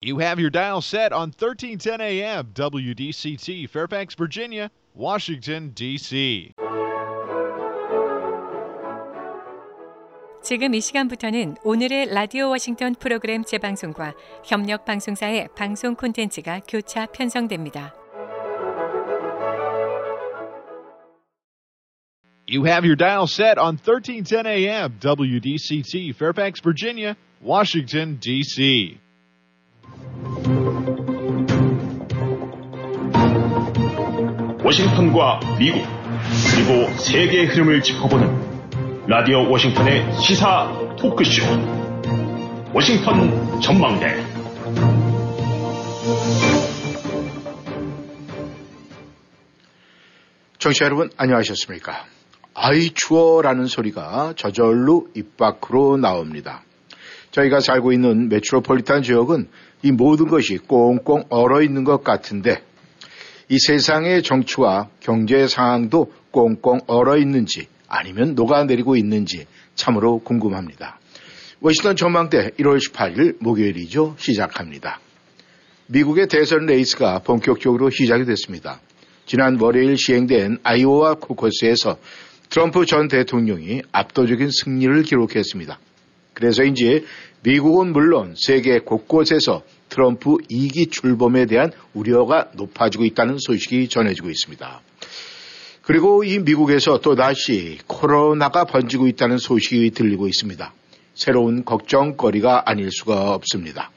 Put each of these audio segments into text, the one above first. You have your dial set on 1310 AM WDCT, Fairfax, Virginia, Washington, D.C. 지금 이 시간부터는 오늘의 라디오 워싱턴 프로그램 재방송과 협력 방송사의 방송 콘텐츠가 교차 편성됩니다. You have your dial set on 1310 AM WDCT, Fairfax, Virginia, Washington, D.C. 워싱턴과 미국 그리고 세계의 흐름을 짚어보는 라디오 워싱턴의 시사 토크쇼 워싱턴 전망대. 청취자 여러분 안녕하셨습니까? 아이 추워라는 소리가 저절로 입 밖으로 나옵니다. 저희가 살고 있는 메트로폴리탄 지역은 이 모든 것이 꽁꽁 얼어 있는 것 같은데 이 세상의 정치와 경제 상황도 꽁꽁 얼어 있는지 아니면 녹아내리고 있는지 참으로 궁금합니다. 워싱턴 전망대 1월 18일 목요일이죠. 시작합니다. 미국의 대선 레이스가 본격적으로 시작이 됐습니다. 지난 월요일 시행된 아이오와 코커스에서 트럼프 전 대통령이 압도적인 승리를 기록했습니다. 그래서인지 미국은 물론 세계 곳곳에서 트럼프 2기 출범에 대한 우려가 높아지고 있다는 소식이 전해지고 있습니다. 그리고 이 미국에서 또다시 코로나가 번지고 있다는 소식이 들리고 있습니다. 새로운 걱정거리가 아닐 수가 없습니다.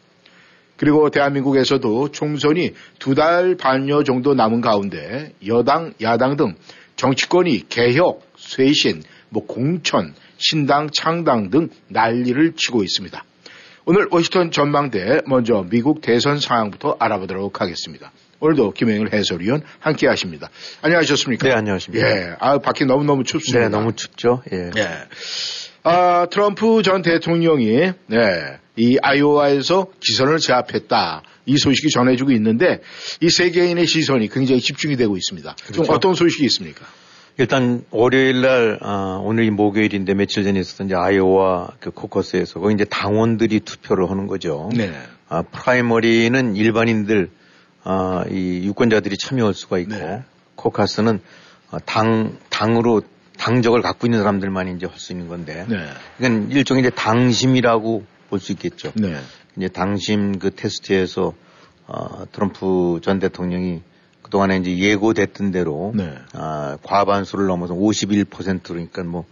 그리고 대한민국에서도 총선이 2달 반여 정도 남은 가운데 여당, 야당 등 정치권이 개혁, 쇄신, 공천, 신당 창당 등 난리를 치고 있습니다. 오늘 워싱턴 전망대 먼저 미국 대선 상황부터 알아보도록 하겠습니다. 오늘도 김용일 해설위원 함께 하십니다. 안녕하셨습니까? 네, 안녕하십니까? 예, 밖이 너무너무 춥습니다. 네, 너무 춥죠. 예. 예. 트럼프 전 대통령이 이 아이오와에서 기선을 제압했다. 이 소식이 전해지고 있는데 이 세계인의 시선이 굉장히 집중이 되고 있습니다. 그렇죠? 좀 어떤 소식이 있습니까? 일단 월요일날 오늘이 목요일인데 며칠 전에 있었던 이제 아이오와 그 코커스에서 거기 이제 당원들이 투표를 하는 거죠. 네. 프라이머리는 일반인들 이 유권자들이 참여할 수가 있고 네. 코커스는 당으로 당적을 갖고 있는 사람들만 이제 할 수 있는 건데. 네. 그러니까 일종의 이제 당심이라고 볼 수 있겠죠. 네. 이제 당심 그 테스트에서 트럼프 전 대통령이 그동안에 이제 예고됐던 대로 네. 과반수를 넘어서 51% 그러니까 뭐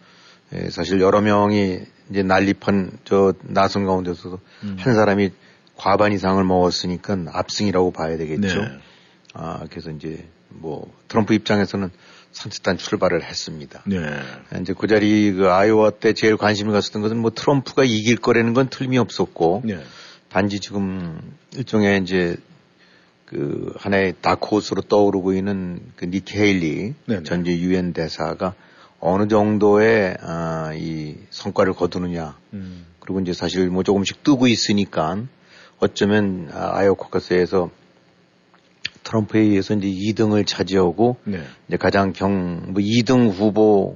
사실 여러 명이 이제 난립한 저 나선 가운데서도 한 사람이 과반 이상을 먹었으니까 압승이라고 봐야 되겠죠. 네. 그래서 이제 뭐 트럼프 입장에서는 산뜻한 출발을 했습니다. 네. 이제 그 자리 그 아이오와 때 제일 관심을 갔었던 것은 뭐 트럼프가 이길 거라는 건 틀림이 없었고 네. 단지 지금 일종의 이제 그 하나의 다크호스로 떠오르고 있는 그 니키 헤일리 전 유엔 대사가 어느 정도의 이 성과를 거두느냐. 그리고 이제 사실 뭐 조금씩 뜨고 있으니까 어쩌면 아이오와 코커스에서 트럼프에 의해서 이제 2등을 차지하고 네. 이제 가장 뭐 2등 후보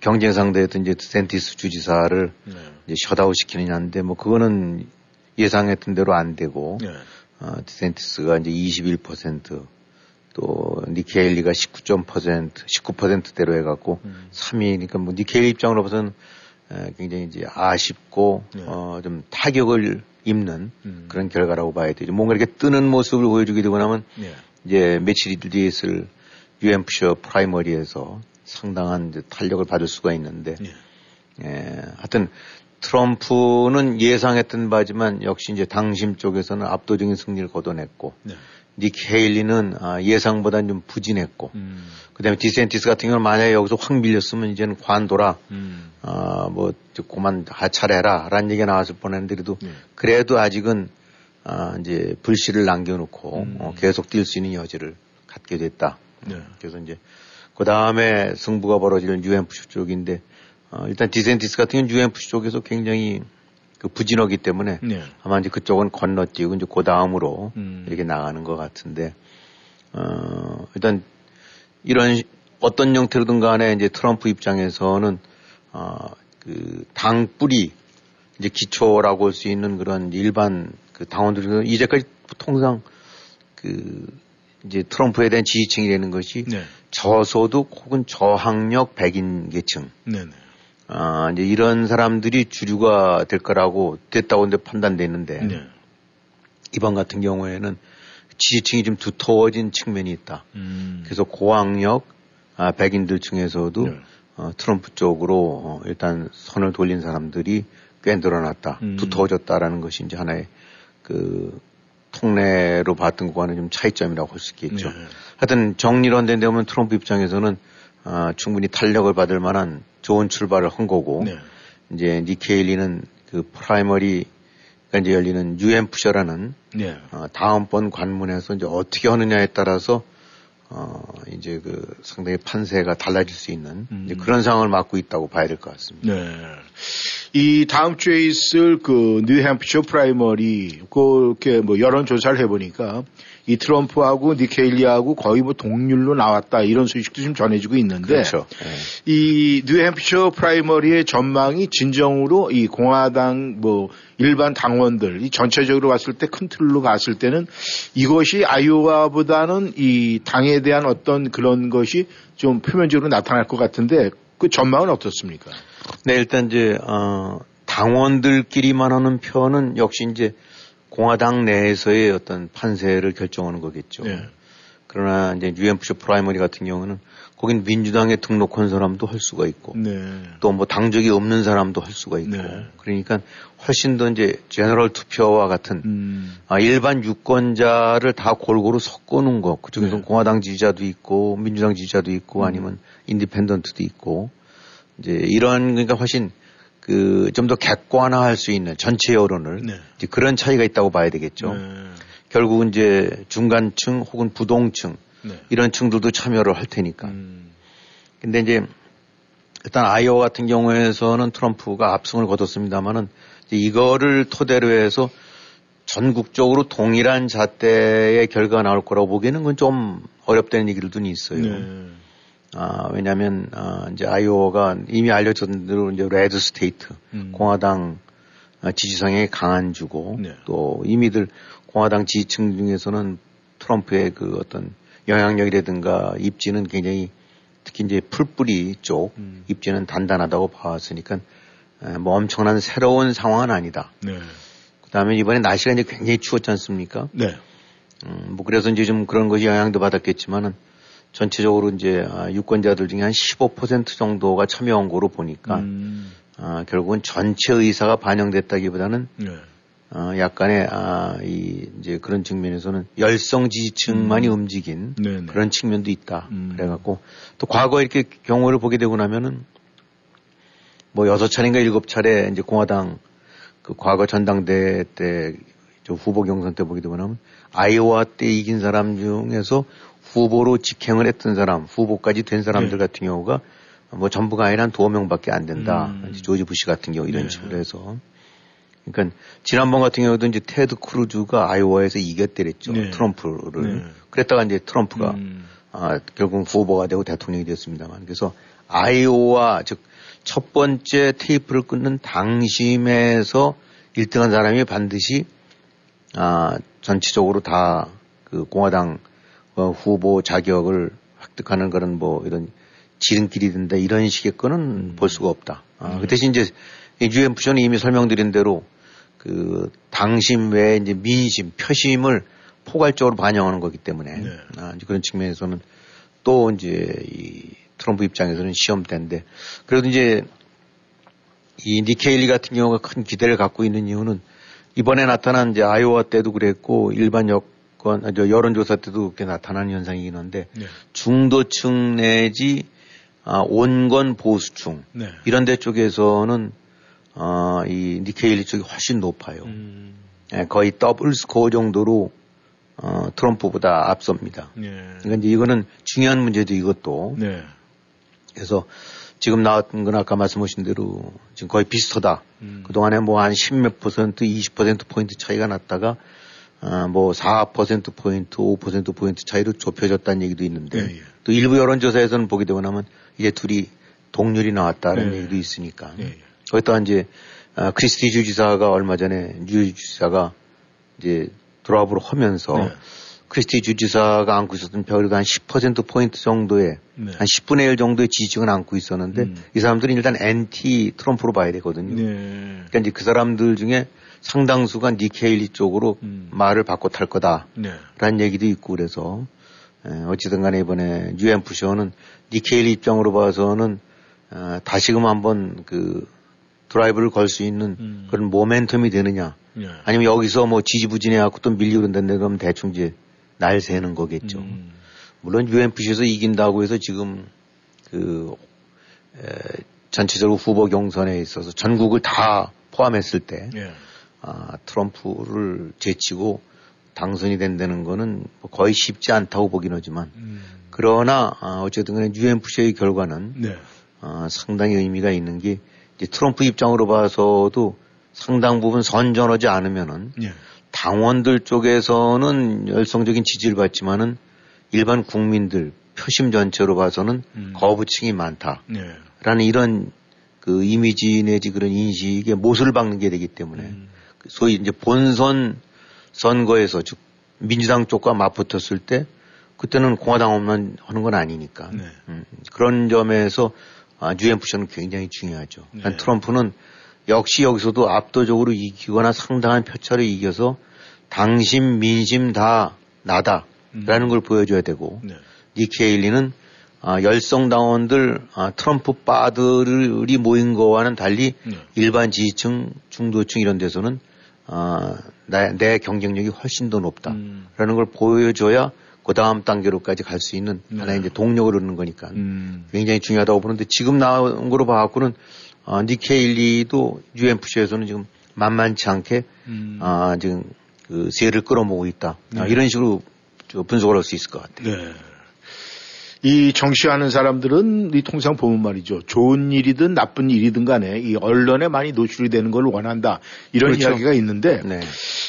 경쟁 상대였던 이제 DeSantis 주지사를 네. 이제 셧아웃 시키느냐인데 뭐 그거는 예상했던 대로 안 되고 네. 디센티스가 이제 21% 또 니키 헤일리가 19%대로 해갖고 3위니까 뭐 니키 헤일리 입장으로 봐서는 굉장히 이제 아쉽고 네. 좀 타격을 입는 그런 결과라고 봐야 되죠. 뭔가 이렇게 뜨는 모습을 보여주게 되고 나면 네. 이제 며칠 뒤에 있을 뉴햄프셔 프라이머리에서 상당한 이제 탄력을 받을 수가 있는데 네. 하여튼 트럼프는 예상했던 바지만 역시 이제 당심 쪽에서는 압도적인 승리를 거둬냈고 네. 니키 헤일리는 예상보다는 좀 부진했고 그다음에 디센티스 같은 경우는 만약에 여기서 확 밀렸으면 이제는 관둬라 뭐 그만 하차해라라는 얘기가 나왔을 뻔했는데 그래도 아직은 이제 불씨를 남겨놓고 계속 뛸 수 있는 여지를 갖게 됐다. 네. 그래서 이제 그 다음에 승부가 벌어지는 뉴햄프셔 쪽인데. 일단 디센티스 같은 경우는 UMF 쪽에서 굉장히 그 부진하기 때문에 네. 아마 이제 그쪽은 건너뛰고 이제 그 다음으로 이렇게 나가는 것 같은데 일단 이런 어떤 형태로든 간에 이제 트럼프 입장에서는 그 당 뿌리 이제 기초라고 할 수 있는 그런 일반 그 당원들은 이제까지 통상 그 이제 트럼프에 대한 지지층이라는 것이 네. 저소득 혹은 저학력 백인계층. 네네. 아, 이제 이런 사람들이 주류가 될 거라고 됐다고 이제 판단되는데 네. 이번 같은 경우에는 지지층이 좀 두터워진 측면이 있다. 그래서 고학력 백인들 중에서도 네. 트럼프 쪽으로 일단 선을 돌린 사람들이 꽤 늘어났다. 두터워졌다라는 것이 이제 하나의 그 통례로 봤던 것과는 좀 차이점이라고 할 수 있겠죠. 네. 하여튼 정리를 되면 트럼프 입장에서는 충분히 탄력을 받을 만한 좋은 출발을 한 거고 네. 이제 니키 헤일리는 그 프라이머리 이제 열리는 뉴햄프셔라는 네. 다음번 관문에서 이제 어떻게 하느냐에 따라서 이제 그 상당히 판세가 달라질 수 있는 이제 그런 상황을 맞고 있다고 봐야 될 것 같습니다. 네. 이 다음 주에 있을 그 뉴햄프셔 프라이머리 그렇게 뭐 여론 조사를 해보니까 이 트럼프하고 니키 헤일리하고 거의 뭐 동률로 나왔다 이런 소식도 지금 전해지고 있는데 그렇죠. 네. 이 뉴햄프셔 프라이머리의 전망이 진정으로 이 공화당 뭐 일반 당원들 이 전체적으로 봤을 때 큰 틀로 봤을 때는 이것이 아이오와보다는 이 당에 대한 어떤 그런 것이 좀 표면적으로 나타날 것 같은데 그 전망은 어떻습니까? 네, 일단 이제 당원들끼리만 하는 표는 역시 이제 공화당 내에서의 어떤 판세를 결정하는 거겠죠. 네. 그러나 이제 뉴햄프셔 프라이머리 같은 경우는 거긴 민주당에 등록한 사람도 할 수가 있고 네. 또 뭐 당적이 없는 사람도 할 수가 있고 네. 그러니까 훨씬 더 이제 제너럴 투표와 같은 일반 유권자를 다 골고루 섞어놓은 거 그중에서 네. 공화당 지지자도 있고 민주당 지지자도 있고 아니면 인디펜던트도 있고 이제 이런 그러니까 훨씬 그 좀 더 객관화할 수 있는 전체 여론을 네. 이제 그런 차이가 있다고 봐야 되겠죠. 네. 결국은 이제 중간층 혹은 부동층 네. 이런 층들도 참여를 할 테니까. 근데 이제 일단 아이오와 같은 경우에서는 트럼프가 압승을 거뒀습니다만은 이거를 토대로 해서 전국적으로 동일한 잣대의 결과가 나올 거라고 보기에는 그건 좀 어렵다는 얘기들도 있어요. 네. 왜냐하면 이제 아이오와가 이미 알려진 대로 이제 레드 스테이트 공화당 지지성에 강한 주고 네. 또 이미들 공화당 지지층 중에서는 트럼프의 그 어떤 영향력이라든가 입지는 굉장히 특히 이제 풀뿌리 쪽 입지는 단단하다고 봐왔으니까 뭐 엄청난 새로운 상황은 아니다. 네. 그다음에 이번에 날씨가 이제 굉장히 추웠지 않습니까? 네. 뭐 그래서 이제 좀 그런 것이 영향도 받았겠지만은 전체적으로 이제 유권자들 중에 한 15% 정도가 참여한 거로 보니까 결국은 전체 의사가 반영됐다기보다는 네. 약간의 이 이제 그런 측면에서는 열성 지지층만이 움직인 네네. 그런 측면도 있다. 그래갖고 또 과거 이렇게 경우를 보게 되고 나면은 뭐 6차례인가 7차례 이제 공화당 그 과거 전당대회 때 후보 경선 때 보게 되고 나면 아이오와 때 이긴 사람 중에서 후보로 직행을 했던 사람, 후보까지 된 사람들 네. 같은 경우가 뭐 전부가 아니라 한 2명밖에 안 된다. 조지 부시 같은 경우 이런 네. 식으로 해서. 그러니까 지난번 같은 경우도 이제 테드 크루즈가 아이오와에서 이겼대랬죠. 네. 트럼프를. 네. 그랬다가 이제 트럼프가 결국 후보가 되고 대통령이 됐습니다만. 그래서 아이오와 즉 첫 번째 테이프를 끊는 당심에서 1등한 사람이 반드시 전체적으로 다 그 공화당 후보 자격을 획득하는 그런 뭐 이런 지름길이 된다 이런 식의 거는 볼 수가 없다. 그 대신 이제 뉴햄프셔는 이미 설명드린 대로 그 당심 외에 이제 민심, 표심을 포괄적으로 반영하는 거기 때문에 네. 이제 그런 측면에서는 또 이제 이 트럼프 입장에서는 시험대인데 그래도 이제 이 니키 헤일리 같은 경우가 큰 기대를 갖고 있는 이유는 이번에 나타난 이제 아이오와 때도 그랬고 일반 여론조사 때도 그렇게 나타나는 현상이긴 한데 네. 중도층 내지 온건 보수층 네. 이런 데 쪽에서는 이 니키 헤일리 쪽이 훨씬 높아요. 네, 거의 더블 스코어 정도로 트럼프보다 앞섭니다. 네. 그러니까 이제 이거는 중요한 문제도 이것도. 네. 그래서 지금 나왔던 건 아까 말씀하신 대로 지금 거의 비슷하다. 그동안에 뭐 한 10몇 퍼센트, 20%포인트 차이가 났다가 뭐 4%포인트, 5%포인트 차이로 좁혀졌다는 얘기도 있는데 예, 예. 또 일부 여론조사에서는 보게 되고 나면 이제 둘이 동률이 나왔다는 예, 얘기도 있으니까. 예, 예. 거기다 이제 크리스티 주지사가 얼마 전에 뉴 주지사가 이제 드랍으로 하면서 네. 크리스티 주지사가 안고 있었던 벽을 한 10%포인트 정도의 네. 한 10분의 1 정도의 지지층을 안고 있었는데 이 사람들은 일단 NT 트럼프로 봐야 되거든요. 네. 그러니까 이제 그 사람들 중에 상당수가 니키 헤일리 쪽으로 말을 바꿔 탈 거다라는 네. 얘기도 있고 그래서 어찌든 간에 이번에 뉴햄프셔는 니키 헤일리 입장으로 봐서는 다시금 한번 그 드라이브를 걸 수 있는 그런 모멘텀이 되느냐 네. 아니면 여기서 뭐 지지부진해갖고 또 밀리고 된다 그러면 대충 이제 날 새는 거겠죠. 물론 UMPC에서 이긴다고 해서 지금 그 전체적으로 후보 경선에 있어서 전국을 다 포함했을 때 예. 트럼프를 제치고 당선이 된다는 거는 거의 쉽지 않다고 보긴 하지만 그러나 어쨌든 간에 UMPC의 결과는 네. 상당히 의미가 있는 게 이제 트럼프 입장으로 봐서도 상당 부분 선전하지 않으면은 예. 당원들 쪽에서는 열성적인 지지를 받지만은 일반 국민들 표심 전체로 봐서는 거부층이 많다라는 네. 이런 그 이미지 내지 그런 인식에 못을 박는 게 되기 때문에 소위 이제 본선 선거에서 즉 민주당 쪽과 맞붙었을 때 그때는 공화당 없는 하는 건 아니니까 네. 그런 점에서 뉴햄프셔는 굉장히 중요하죠. 네. 그러니까 트럼프는 역시 여기서도 압도적으로 이기거나 상당한 표차를 이겨서 당심, 민심 다 나다라는 걸 보여줘야 되고 네. 니키 헤일리는 열성당원들 트럼프 바들이 모인 거와는 달리 네. 일반 지지층, 중도층 이런 데서는 내 경쟁력이 훨씬 더 높다라는 걸 보여줘야 그 다음 단계로까지 갈 수 있는 하나의 이제 동력을 얻는 거니까 굉장히 중요하다고 보는데 지금 나온 거로 봐갖고는 니키 헤일리도 UMFC에서는 지금 만만치 않게, 지금 그 세를 끌어모으고 있다. 이런 식으로 분석을 할 수 있을 것 같아요. 네. 이 정치하는 사람들은 이 통상 보면 말이죠. 좋은 일이든 나쁜 일이든 간에 이 언론에 많이 노출이 되는 걸 원한다. 이런 그렇죠. 이야기가 있는데 네.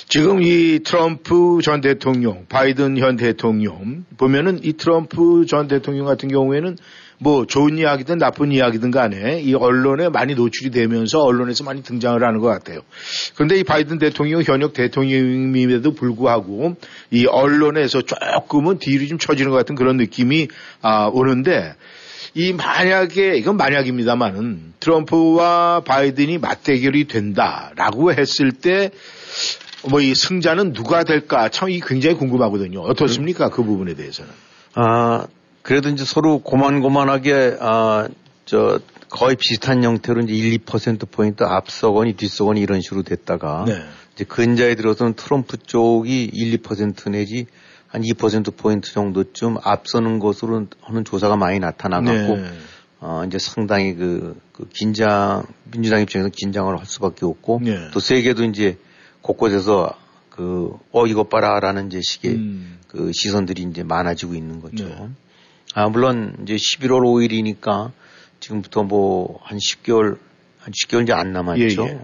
지금 이 트럼프 전 대통령, 바이든 현 대통령 보면은 이 트럼프 전 대통령 같은 경우에는 뭐 좋은 이야기든 나쁜 이야기든 간에 이 언론에 많이 노출이 되면서 언론에서 많이 등장을 하는 것 같아요. 그런데 이 바이든 대통령 현역 대통령임에도 불구하고 이 언론에서 조금은 뒤로 좀 처지는 것 같은 그런 느낌이 오는데 이 만약에 이건 만약입니다만은 트럼프와 바이든이 맞대결이 된다라고 했을 때 뭐 이 승자는 누가 될까 참 이 굉장히 궁금하거든요. 어떻습니까? 그 부분에 대해서는. 그래도 이제 서로 고만고만하게, 거의 비슷한 형태로 이제 1, 2%포인트 앞서거니 뒤서거니 이런 식으로 됐다가, 네. 이제 근자에 들어서는 트럼프 쪽이 1, 2% 내지 한 2%포인트 정도쯤 앞서는 것으로 하는 조사가 많이 나타나갖고, 네. 이제 상당히 민주당 입장에서 긴장을 할 수밖에 없고, 네. 또 세계도 이제 곳곳에서 이것 봐라라는 이제 식의 그 시선들이 이제 많아지고 있는 거죠. 네. 물론, 이제 11월 5일이니까 지금부터 뭐 한 10개월 이제 안 남았죠. 예, 예.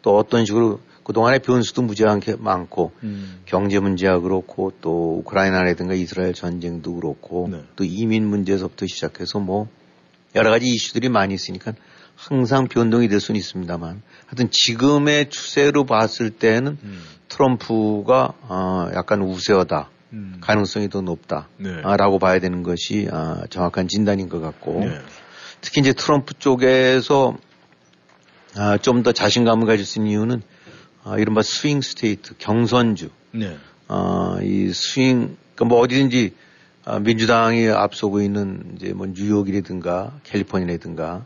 또 어떤 식으로 그동안의 변수도 무지하게 많고 경제 문제가 그렇고 또 우크라이나라든가 이스라엘 전쟁도 그렇고 네. 또 이민 문제에서부터 시작해서 뭐 여러 가지 이슈들이 많이 있으니까 항상 변동이 될 수는 있습니다만 하여튼 지금의 추세로 봤을 때는 트럼프가 약간 우세하다. 가능성이 더 높다. 네. 라고 봐야 되는 것이 정확한 진단인 것 같고 네. 특히 이제 트럼프 쪽에서 좀 더 자신감을 가질 수 있는 이유는 이른바 스윙 스테이트, 경선주. 네. 이 스윙, 그러니까 뭐 어디든지 민주당이 앞서고 있는 이제 뭐 뉴욕이라든가 캘리포니아라든가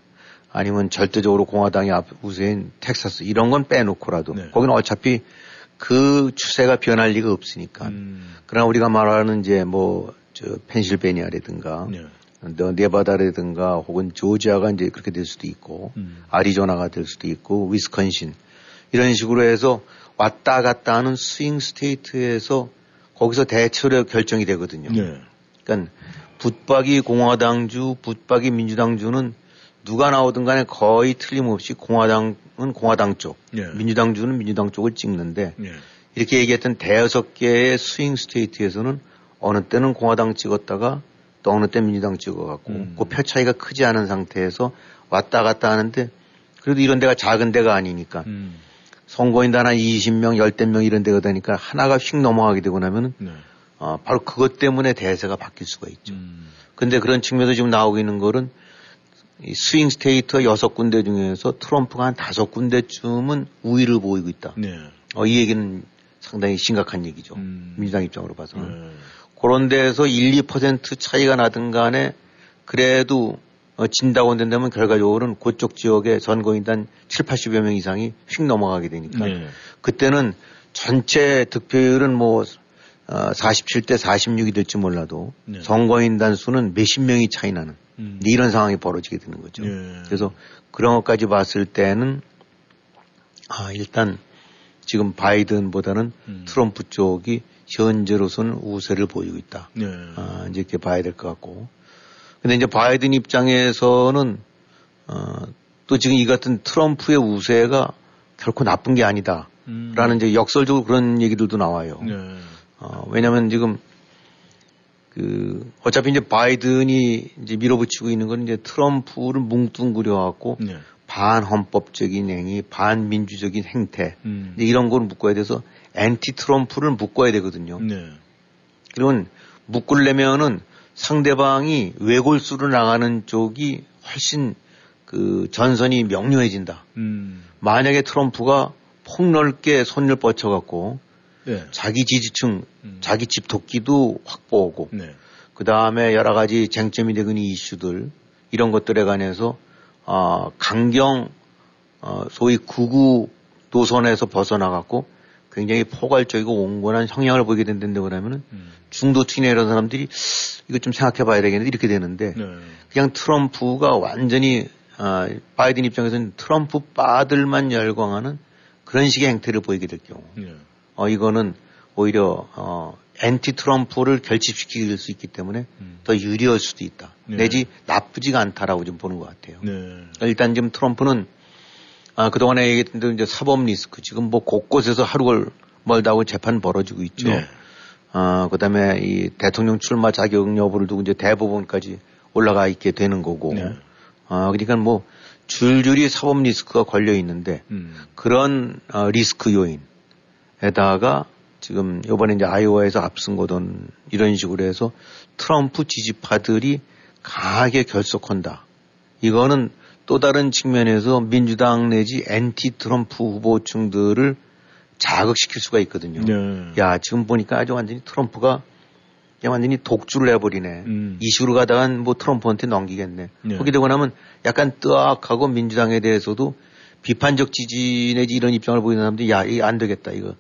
아니면 절대적으로 공화당이 우세인 텍사스 이런 건 빼놓고라도 네. 거기는 어차피 그 추세가 변할 리가 없으니까. 그러나 우리가 말하는 이제 펜실베니아라든가, 네. 네바다라든가, 혹은 조지아가 이제 그렇게 될 수도 있고, 아리조나가 될 수도 있고, 위스콘신 이런 식으로 해서 왔다 갔다 하는 스윙 스테이트에서 거기서 대체로 결정이 되거든요. 네. 그러니까 붙박이 공화당주, 붙박이 민주당주는 누가 나오든 간에 거의 틀림없이 공화당은 공화당 쪽, 예. 민주당주는 민주당 쪽을 찍는데 예. 이렇게 얘기했던 5개의 스윙 스테이트에서는 어느 때는 공화당 찍었다가 또 어느 때 민주당 찍어갖고 그 표 차이가 크지 않은 상태에서 왔다 갔다 하는데 그래도 이런 데가 작은 데가 아니니까 선거인단 한 20명, 10명 이런 데가 되니까 하나가 휙 넘어가게 되고 나면 네. 바로 그것 때문에 대세가 바뀔 수가 있죠. 근데 그런 측면에서 지금 나오고 있는 거는 이 스윙 스테이트 6군데 중에서 트럼프가 한 5군데쯤은 우위를 보이고 있다. 네. 이 얘기는 상당히 심각한 얘기죠. 민주당 입장으로 봐서는. 네. 그런 데에서 1, 2% 차이가 나든 간에 그래도 진다고 한다면 결과적으로는 그쪽 지역의 선거인단 7, 80여 명 이상이 휙 넘어가게 되니까 네. 그때는 전체 득표율은 뭐 47대 46이 될지 몰라도 네. 선거인단 수는 몇십 명이 차이 나는 이런 상황이 벌어지게 되는 거죠. 네. 그래서 그런 것까지 봤을 때는 일단 지금 바이든보다는 트럼프 쪽이 현재로서는 우세를 보이고 있다. 네. 이제 이렇게 봐야 될 것 같고. 근데 이제 바이든 입장에서는 또 지금 이 같은 트럼프의 우세가 결코 나쁜 게 아니다라는 이제 역설적으로 그런 얘기들도 나와요. 네. 왜냐하면 지금 어차피 이제 바이든이 이제 밀어붙이고 있는 건 이제 트럼프를 뭉뚱그려 갖고 네. 반헌법적인 행위, 반민주적인 행태 이런 걸 묶어야 돼서 앤티 트럼프를 묶어야 되거든요. 네. 그러면 묶으려면은 상대방이 외골수로 나가는 쪽이 훨씬 그 전선이 명료해진다. 만약에 트럼프가 폭넓게 손을 뻗쳐갖고 네. 자기 지지층, 자기 집토끼도 확보하고 네. 그 다음에 여러 가지 쟁점이 되는 이슈들 이런 것들에 관해서 강경 소위 구구 노선에서 벗어나갖고 굉장히 포괄적이고 온건한 성향을 보이게 된다고 하면은 중도층이나 이런 사람들이 이거 좀 생각해 봐야 되겠는데 이렇게 되는데 네. 그냥 트럼프가 완전히 바이든 입장에서는 트럼프 바들만 열광하는 그런 식의 행태를 보이게 될 경우 네. 이거는 오히려 앤티 트럼프를 결집시킬 수 있기 때문에 더 유리할 수도 있다. 네. 내지 나쁘지가 않다라고 좀 보는 것 같아요. 네. 일단 지금 트럼프는 그동안에 얘기했던 대로 이제 사법 리스크 지금 뭐 곳곳에서 하루를 멀다고 재판 벌어지고 있죠. 네. 그다음에 이 대통령 출마 자격 여부를 두고 이제 대법원까지 올라가 있게 되는 거고. 네. 그러니까 뭐 줄줄이 사법 리스크가 걸려 있는데 그런 리스크 요인에다가 지금 이번에 이제 아이오와에서 앞선 거든 이런 식으로 해서 트럼프 지지파들이 강하게 결속한다. 이거는 또 다른 측면에서 민주당 내지 앤티 트럼프 후보층들을 자극시킬 수가 있거든요. 네. 야, 지금 보니까 아주 완전히 트럼프가 그냥 완전히 독주를 해버리네. 이 식으로 가다간 뭐 트럼프한테 넘기겠네. 네. 그렇게 되고 나면 약간 뜨악하고 민주당에 대해서도 비판적 지지 내지 이런 입장을 보이는 사람들이 야, 이거 안 되겠다. 이거.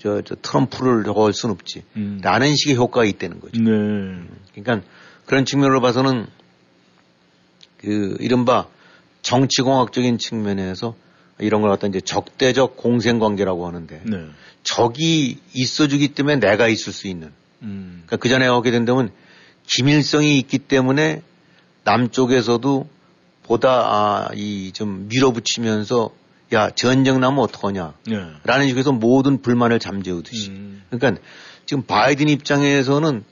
저 트럼프를 저거 할 순 없지. 라는 식의 효과가 있다는 거죠. 네. 그러니까 그런 측면으로 봐서는 이른바 정치공학적인 측면에서 이런 걸 갖다 이제 적대적 공생관계라고 하는데 네. 적이 있어주기 때문에 내가 있을 수 있는. 그러니까 그 전에 오게 된다면 기밀성이 있기 때문에 남쪽에서도 보다 이 좀 밀어붙이면서 야 전쟁 나면 어떡하냐 네. 라는 식에서 모든 불만을 잠재우듯이. 그러니까 지금 바이든 입장에서는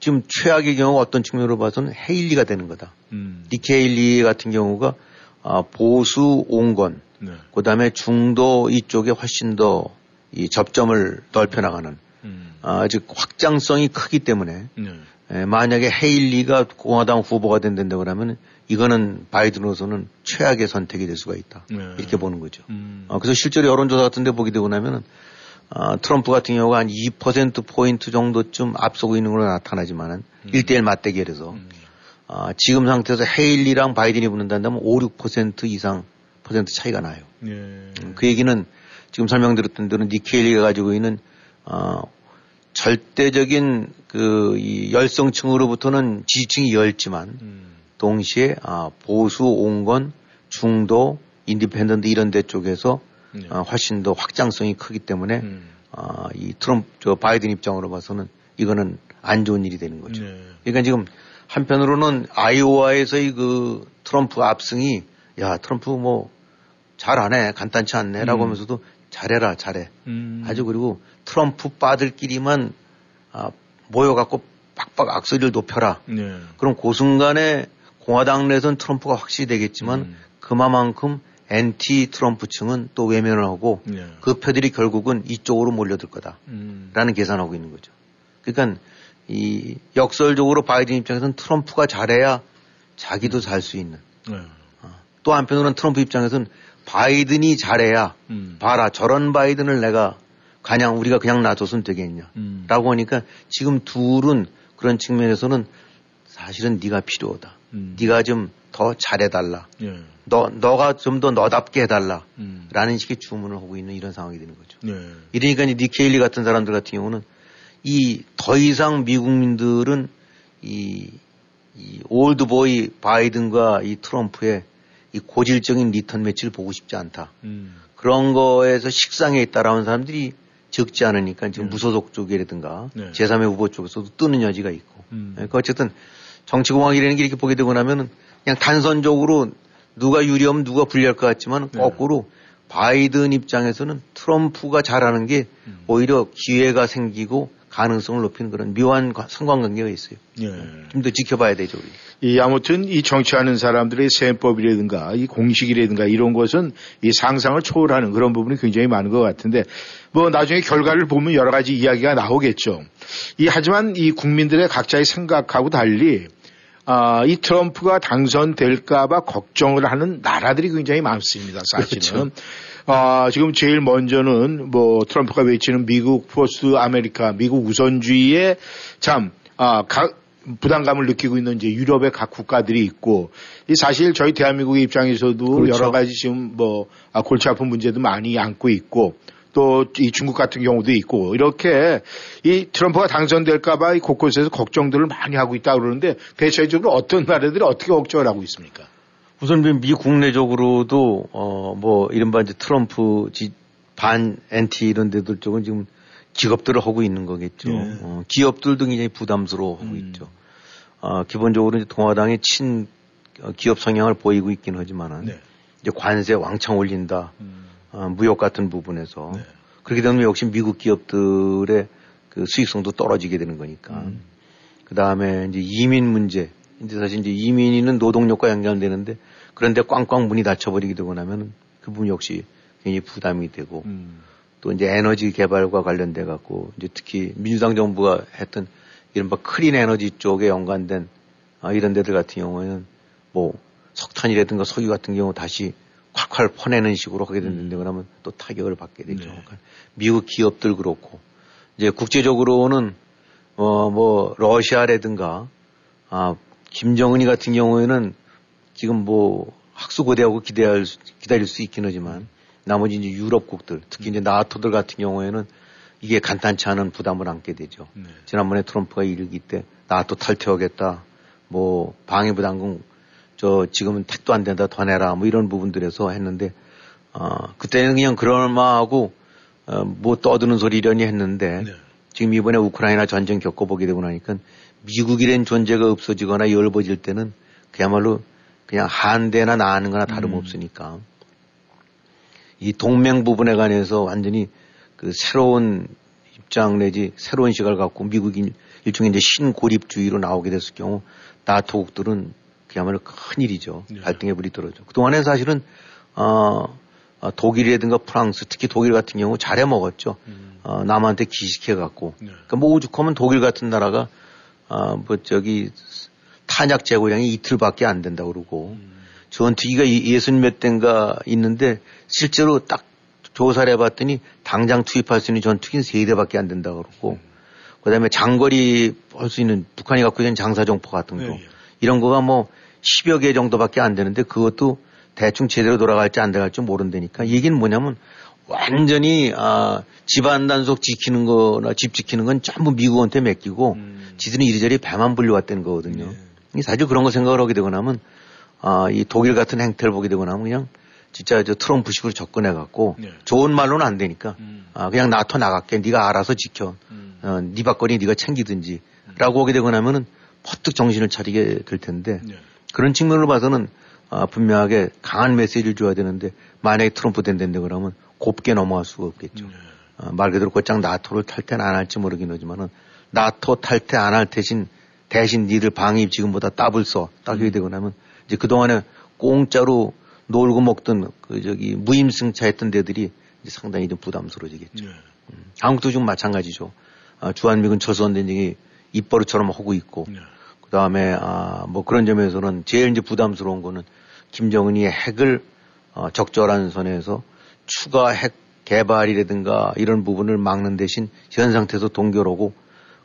지금 최악의 경우가 어떤 측면으로 봐서는 헤일리가 되는 거다. 니키 헤일리 같은 경우가 보수 온건, 네. 그 다음에 중도 이쪽에 훨씬 더 이 접점을 넓혀나가는, 즉 확장성이 크기 때문에 네. 만약에 헤일리가 공화당 후보가 된다고 하면 이거는 바이든으로서는 최악의 선택이 될 수가 있다. 네. 이렇게 보는 거죠. 그래서 실제로 여론조사 같은 데 보게 되고 나면은 트럼프 같은 경우가 한 2%포인트 정도쯤 앞서고 있는 걸로 나타나지만은 1대1 맞대결에서 지금 상태에서 헤일리랑 바이든이 붙는다면 5, 6% 이상 퍼센트 차이가 나요. 예. 그 얘기는 지금 설명드렸던 대로 니키 헤일리가 가지고 있는 절대적인 이 열성층으로부터는 지지층이 열지만 동시에 보수, 온건, 중도, 인디펜던트 이런 데 쪽에서 네. 훨씬 더 확장성이 크기 때문에 이 바이든 입장으로 봐서는 이거는 안 좋은 일이 되는 거죠. 네. 그러니까 지금 한편으로는 아이오와에서의 그 트럼프 압승이 야 트럼프 뭐 잘하네 간단치 않네라고 하면서도 잘해라 잘해 아주 그리고 트럼프 빠들끼리만 모여갖고 빡빡 악소리를 높여라. 네. 그럼 그 순간에 공화당 내선 트럼프가 확실히 되겠지만 그만큼 앤티 트럼프층은 또 외면을 하고 예. 그 표들이 결국은 이쪽으로 몰려들 거다라는 계산하고 있는 거죠. 그러니까 이 역설적으로 바이든 입장에서는 트럼프가 잘해야 자기도 잘 수 있는. 예. 또 한편으로는 트럼프 입장에서는 바이든이 잘해야 봐라 저런 바이든을 내가 그냥 우리가 그냥 놔뒀으면 되겠냐라고 하니까 지금 둘은 그런 측면에서는 사실은 네가 필요하다. 네가 좀 더 잘해달라. 예. 너가 좀 더 너답게 해달라. 라는 식의 주문을 하고 있는 이런 상황이 되는 거죠. 예. 이러니까 이제 니키 헤일리 같은 사람들 같은 경우는 이 더 이상 미국민들은 이 올드보이 바이든과 이 트럼프의 이 고질적인 리턴 매치를 보고 싶지 않다. 그런 거에서 식상해 있다라는 사람들이 적지 않으니까 지금 무소속 쪽이라든가 네. 제3의 후보 쪽에서도 뜨는 여지가 있고. 그러니까 어쨌든 정치공학이라는 게 이렇게 보게 되고 나면은 그냥 단선적으로 누가 유리하면 누가 불리할 것 같지만 네. 거꾸로 바이든 입장에서는 트럼프가 잘하는 게 오히려 기회가 생기고 가능성을 높이는 그런 묘한 상관관계가 있어요. 예. 좀 더 지켜봐야 되죠. 우리. 아무튼 이 정치하는 사람들의 셈법이라든가 이 공식이라든가 이런 것은 이 상상을 초월하는 그런 부분이 굉장히 많은 것 같은데 뭐 나중에 결과를 보면 여러 가지 이야기가 나오겠죠. 하지만 이 국민들의 각자의 생각하고 달리 이 트럼프가 당선될까봐 걱정을 하는 나라들이 굉장히 많습니다. 사실은. 그렇죠. 지금 제일 먼저는 뭐 트럼프가 외치는 미국 포스트 아메리카, 미국 우선주의에 참, 부담감을 느끼고 있는 이제 유럽의 각 국가들이 있고, 사실 저희 대한민국의 입장에서도 그렇죠. 여러 가지 지금 뭐, 골치 아픈 문제도 많이 안고 있고, 또 이 중국 같은 경우도 있고, 이렇게 이 트럼프가 당선될까봐 이 곳곳에서 걱정들을 많이 하고 있다고 그러는데, 대체적으로 어떤 나라들이 어떻게 걱정을 하고 있습니까? 우선 미 국내적으로도 뭐 이른바 이제 트럼프 반 엔티 이런 데들 쪽은 지금 기업들을 하고 있는 거겠죠. 네. 기업들도 굉장히 부담스러워하고 있죠. 기본적으로 이제 공화당의 친 기업 성향을 보이고 있긴 하지만은 네. 이제 관세 왕창 올린다, 무역 같은 부분에서 네. 그렇게 되면 역시 미국 기업들의 그 수익성도 떨어지게 되는 거니까. 그 다음에 이제 이민 문제. 이제 사실 이제 이민인은 노동력과 연결되는데 그런데 꽝꽝 문이 닫혀버리게 되고 나면 그 부분 역시 굉장히 부담이 되고 또 이제 에너지 개발과 관련돼 갖고 이제 특히 민주당 정부가 했던 이른바 클린 에너지 쪽에 연관된 이런 데들 같은 경우에는 뭐 석탄이라든가 석유 같은 경우 다시 콸콸 퍼내는 식으로 하게 된다고 하면 또 타격을 받게 되죠. 네. 그러니까 미국 기업들 그렇고 이제 국제적으로는 뭐 러시아라든가 김정은이 같은 경우에는 지금 뭐 학수고대하고 기다릴 수 있긴 하지만 나머지 이제 유럽국들 특히 이제 나토들 같은 경우에는 이게 간단치 않은 부담을 안게 되죠. 네. 지난번에 트럼프가 일기 때 나토 탈퇴하겠다 뭐 방위부담금 저 지금은 택도 안 된다 더 내라 뭐 이런 부분들에서 했는데 그때는 그냥 그럴만하고 뭐 떠드는 소리려니 했는데 네. 지금 이번에 우크라이나 전쟁 겪어보게 되고 나니까 미국이란 존재가 없어지거나 열버질 때는 그야말로 그냥 한대나 나는 거나 다름없으니까 이 동맹 부분에 관해서 완전히 그 새로운 입장 내지 새로운 시각을 갖고 미국이 일종의 이제 신고립주의로 나오게 됐을 경우 나토국들은 그야말로 큰일이죠. 네. 갈등의 불이 떨어져. 그동안에 사실은 독일이라든가 프랑스 특히 독일 같은 경우 잘해 먹었죠. 남한테 기식해 갖고 네. 그러니까 뭐 오죽하면 독일 같은 나라가 뭐 저기 탄약 재고량이 이틀밖에 안 된다 그러고 전투기가 60몇 대인가 있는데 실제로 딱 조사를 해봤더니 당장 투입할 수 있는 전투기는 3대밖에 안 된다 그러고 그다음에 장거리 할 수 있는 북한이 갖고 있는 장사정포 같은 거 네, 예. 이런 거가 뭐 10여 개 정도밖에 안 되는데 그것도 대충 제대로 돌아갈지 안 돌아갈지 모른다니까 이 얘기는 뭐냐면 완전히 집안 단속 지키는 거나 집 지키는 건 전부 미국한테 맡기고 지들은 이리저리 배만 불려왔다는 거거든요. 네. 사실 그런 거 생각을 하게 되고 나면 이 독일 같은 행태를 보게 되고 나면 그냥 진짜 저 트럼프식으로 접근해 갖고 네. 좋은 말로는 안 되니까 그냥 나토 나갈게 네가 알아서 지켜 네 밥거리 네가 챙기든지 라고 하게 되고 나면은 퍼뜩 정신을 차리게 될 텐데 네. 그런 측면으로 봐서는 분명하게 강한 메시지를 줘야 되는데 만약에 트럼프 된다는데 그러면 곱게 넘어갈 수가 없겠죠. 네. 말 그대로 곧장 나토를 탈퇴는 안 할지 모르긴 하지만은 나토 탈퇴 안 할 대신 니들 방위 지금보다 더블 써. 딱 이렇게 되고 나면 이제 그동안에 공짜로 놀고 먹던 그 저기 무임승차했던 데들이 이제 상당히 좀 부담스러워지겠죠. 네. 한국도 지금 마찬가지죠. 아, 주한미군 철수한 데 얘기 입버릇처럼 하고 있고, 네. 그 다음에 아, 뭐 그런 점에서는 제일 이제 부담스러운 거는 김정은이 핵을 적절한 선에서 추가 핵 개발이라든가 이런 부분을 막는 대신 현 상태에서 동결하고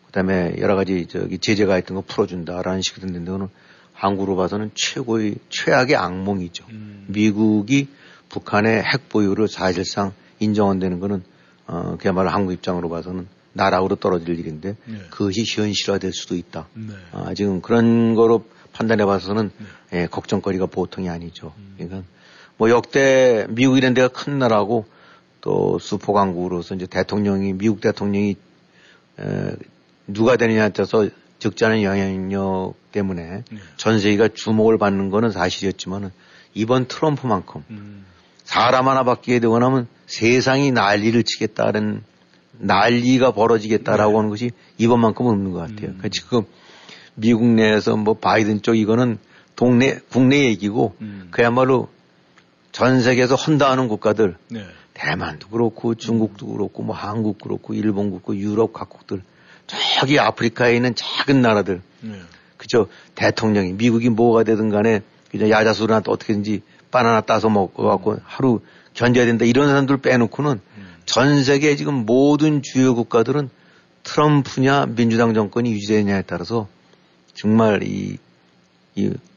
그다음에 여러 가지 저기 제재가 있던 거 풀어준다라는 식으로 된 데는 한국으로 봐서는 최고의 최악의 악몽이죠. 미국이 북한의 핵 보유를 사실상 인정한다는 거는 그야말로 한국 입장으로 봐서는 나락으로 떨어질 일인데 네. 그것이 현실화될 수도 있다. 네. 아, 지금 그런 거로 판단해 봐서는 네. 예, 걱정거리가 보통이 아니죠. 그러니까 뭐 역대 미국 이런 데가 큰 나라고 또 수포강국으로서 이제 대통령이 미국 대통령이 누가 되느냐에 따라서 적지 않은 영향력 때문에 네. 전 세계가 주목을 받는 거는 사실이었지만은 이번 트럼프만큼 사람 하나 바뀌게 되고 나면 세상이 난리를 치겠다는 난리가 벌어지겠다라고 네. 하는 것이 이번만큼은 없는 것 같아요. 그러니까 지금 미국 내에서 뭐 바이든 쪽 이거는 국내 얘기고 그야말로 전 세계에서 헌다하는 국가들 네. 대만도 그렇고 중국도 그렇고 뭐 한국도 그렇고 일본도 그렇고 유럽 각국들 저기 아프리카에 있는 작은 나라들 네. 그죠 대통령이 미국이 뭐가 되든 간에 그냥 야자수나 또 어떻게든지 바나나 따서 먹어갖고 하루 견뎌야 된다 이런 사람들 빼놓고는 전 세계 지금 모든 주요 국가들은 트럼프냐 민주당 정권이 유지되느냐에 따라서 정말 이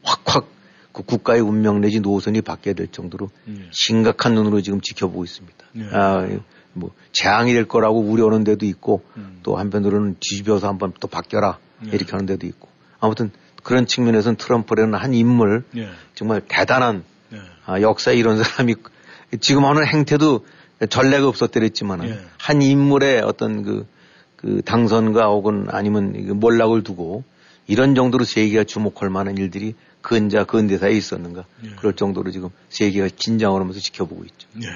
확확 그 국가의 운명 내지 노선이 바뀌어야 될 정도로 예. 심각한 눈으로 지금 지켜보고 있습니다. 예. 아, 뭐 재앙이 될 거라고 우려하는 데도 있고 또 한편으로는 뒤집어서 한번 또 바뀌어라 예. 이렇게 하는 데도 있고 아무튼 그런 측면에서는 트럼프라는 한 인물 예. 정말 대단한 예. 아, 역사에 이런 사람이 지금 하는 행태도 전례가 없었더랬지만 예. 한 인물의 어떤 그 당선과 혹은 아니면 몰락을 두고 이런 정도로 세계가 주목할 만한 일들이 근대사에 있었는가. 예. 그럴 정도로 지금 세계가 긴장을 하면서 지켜보고 있죠. 예.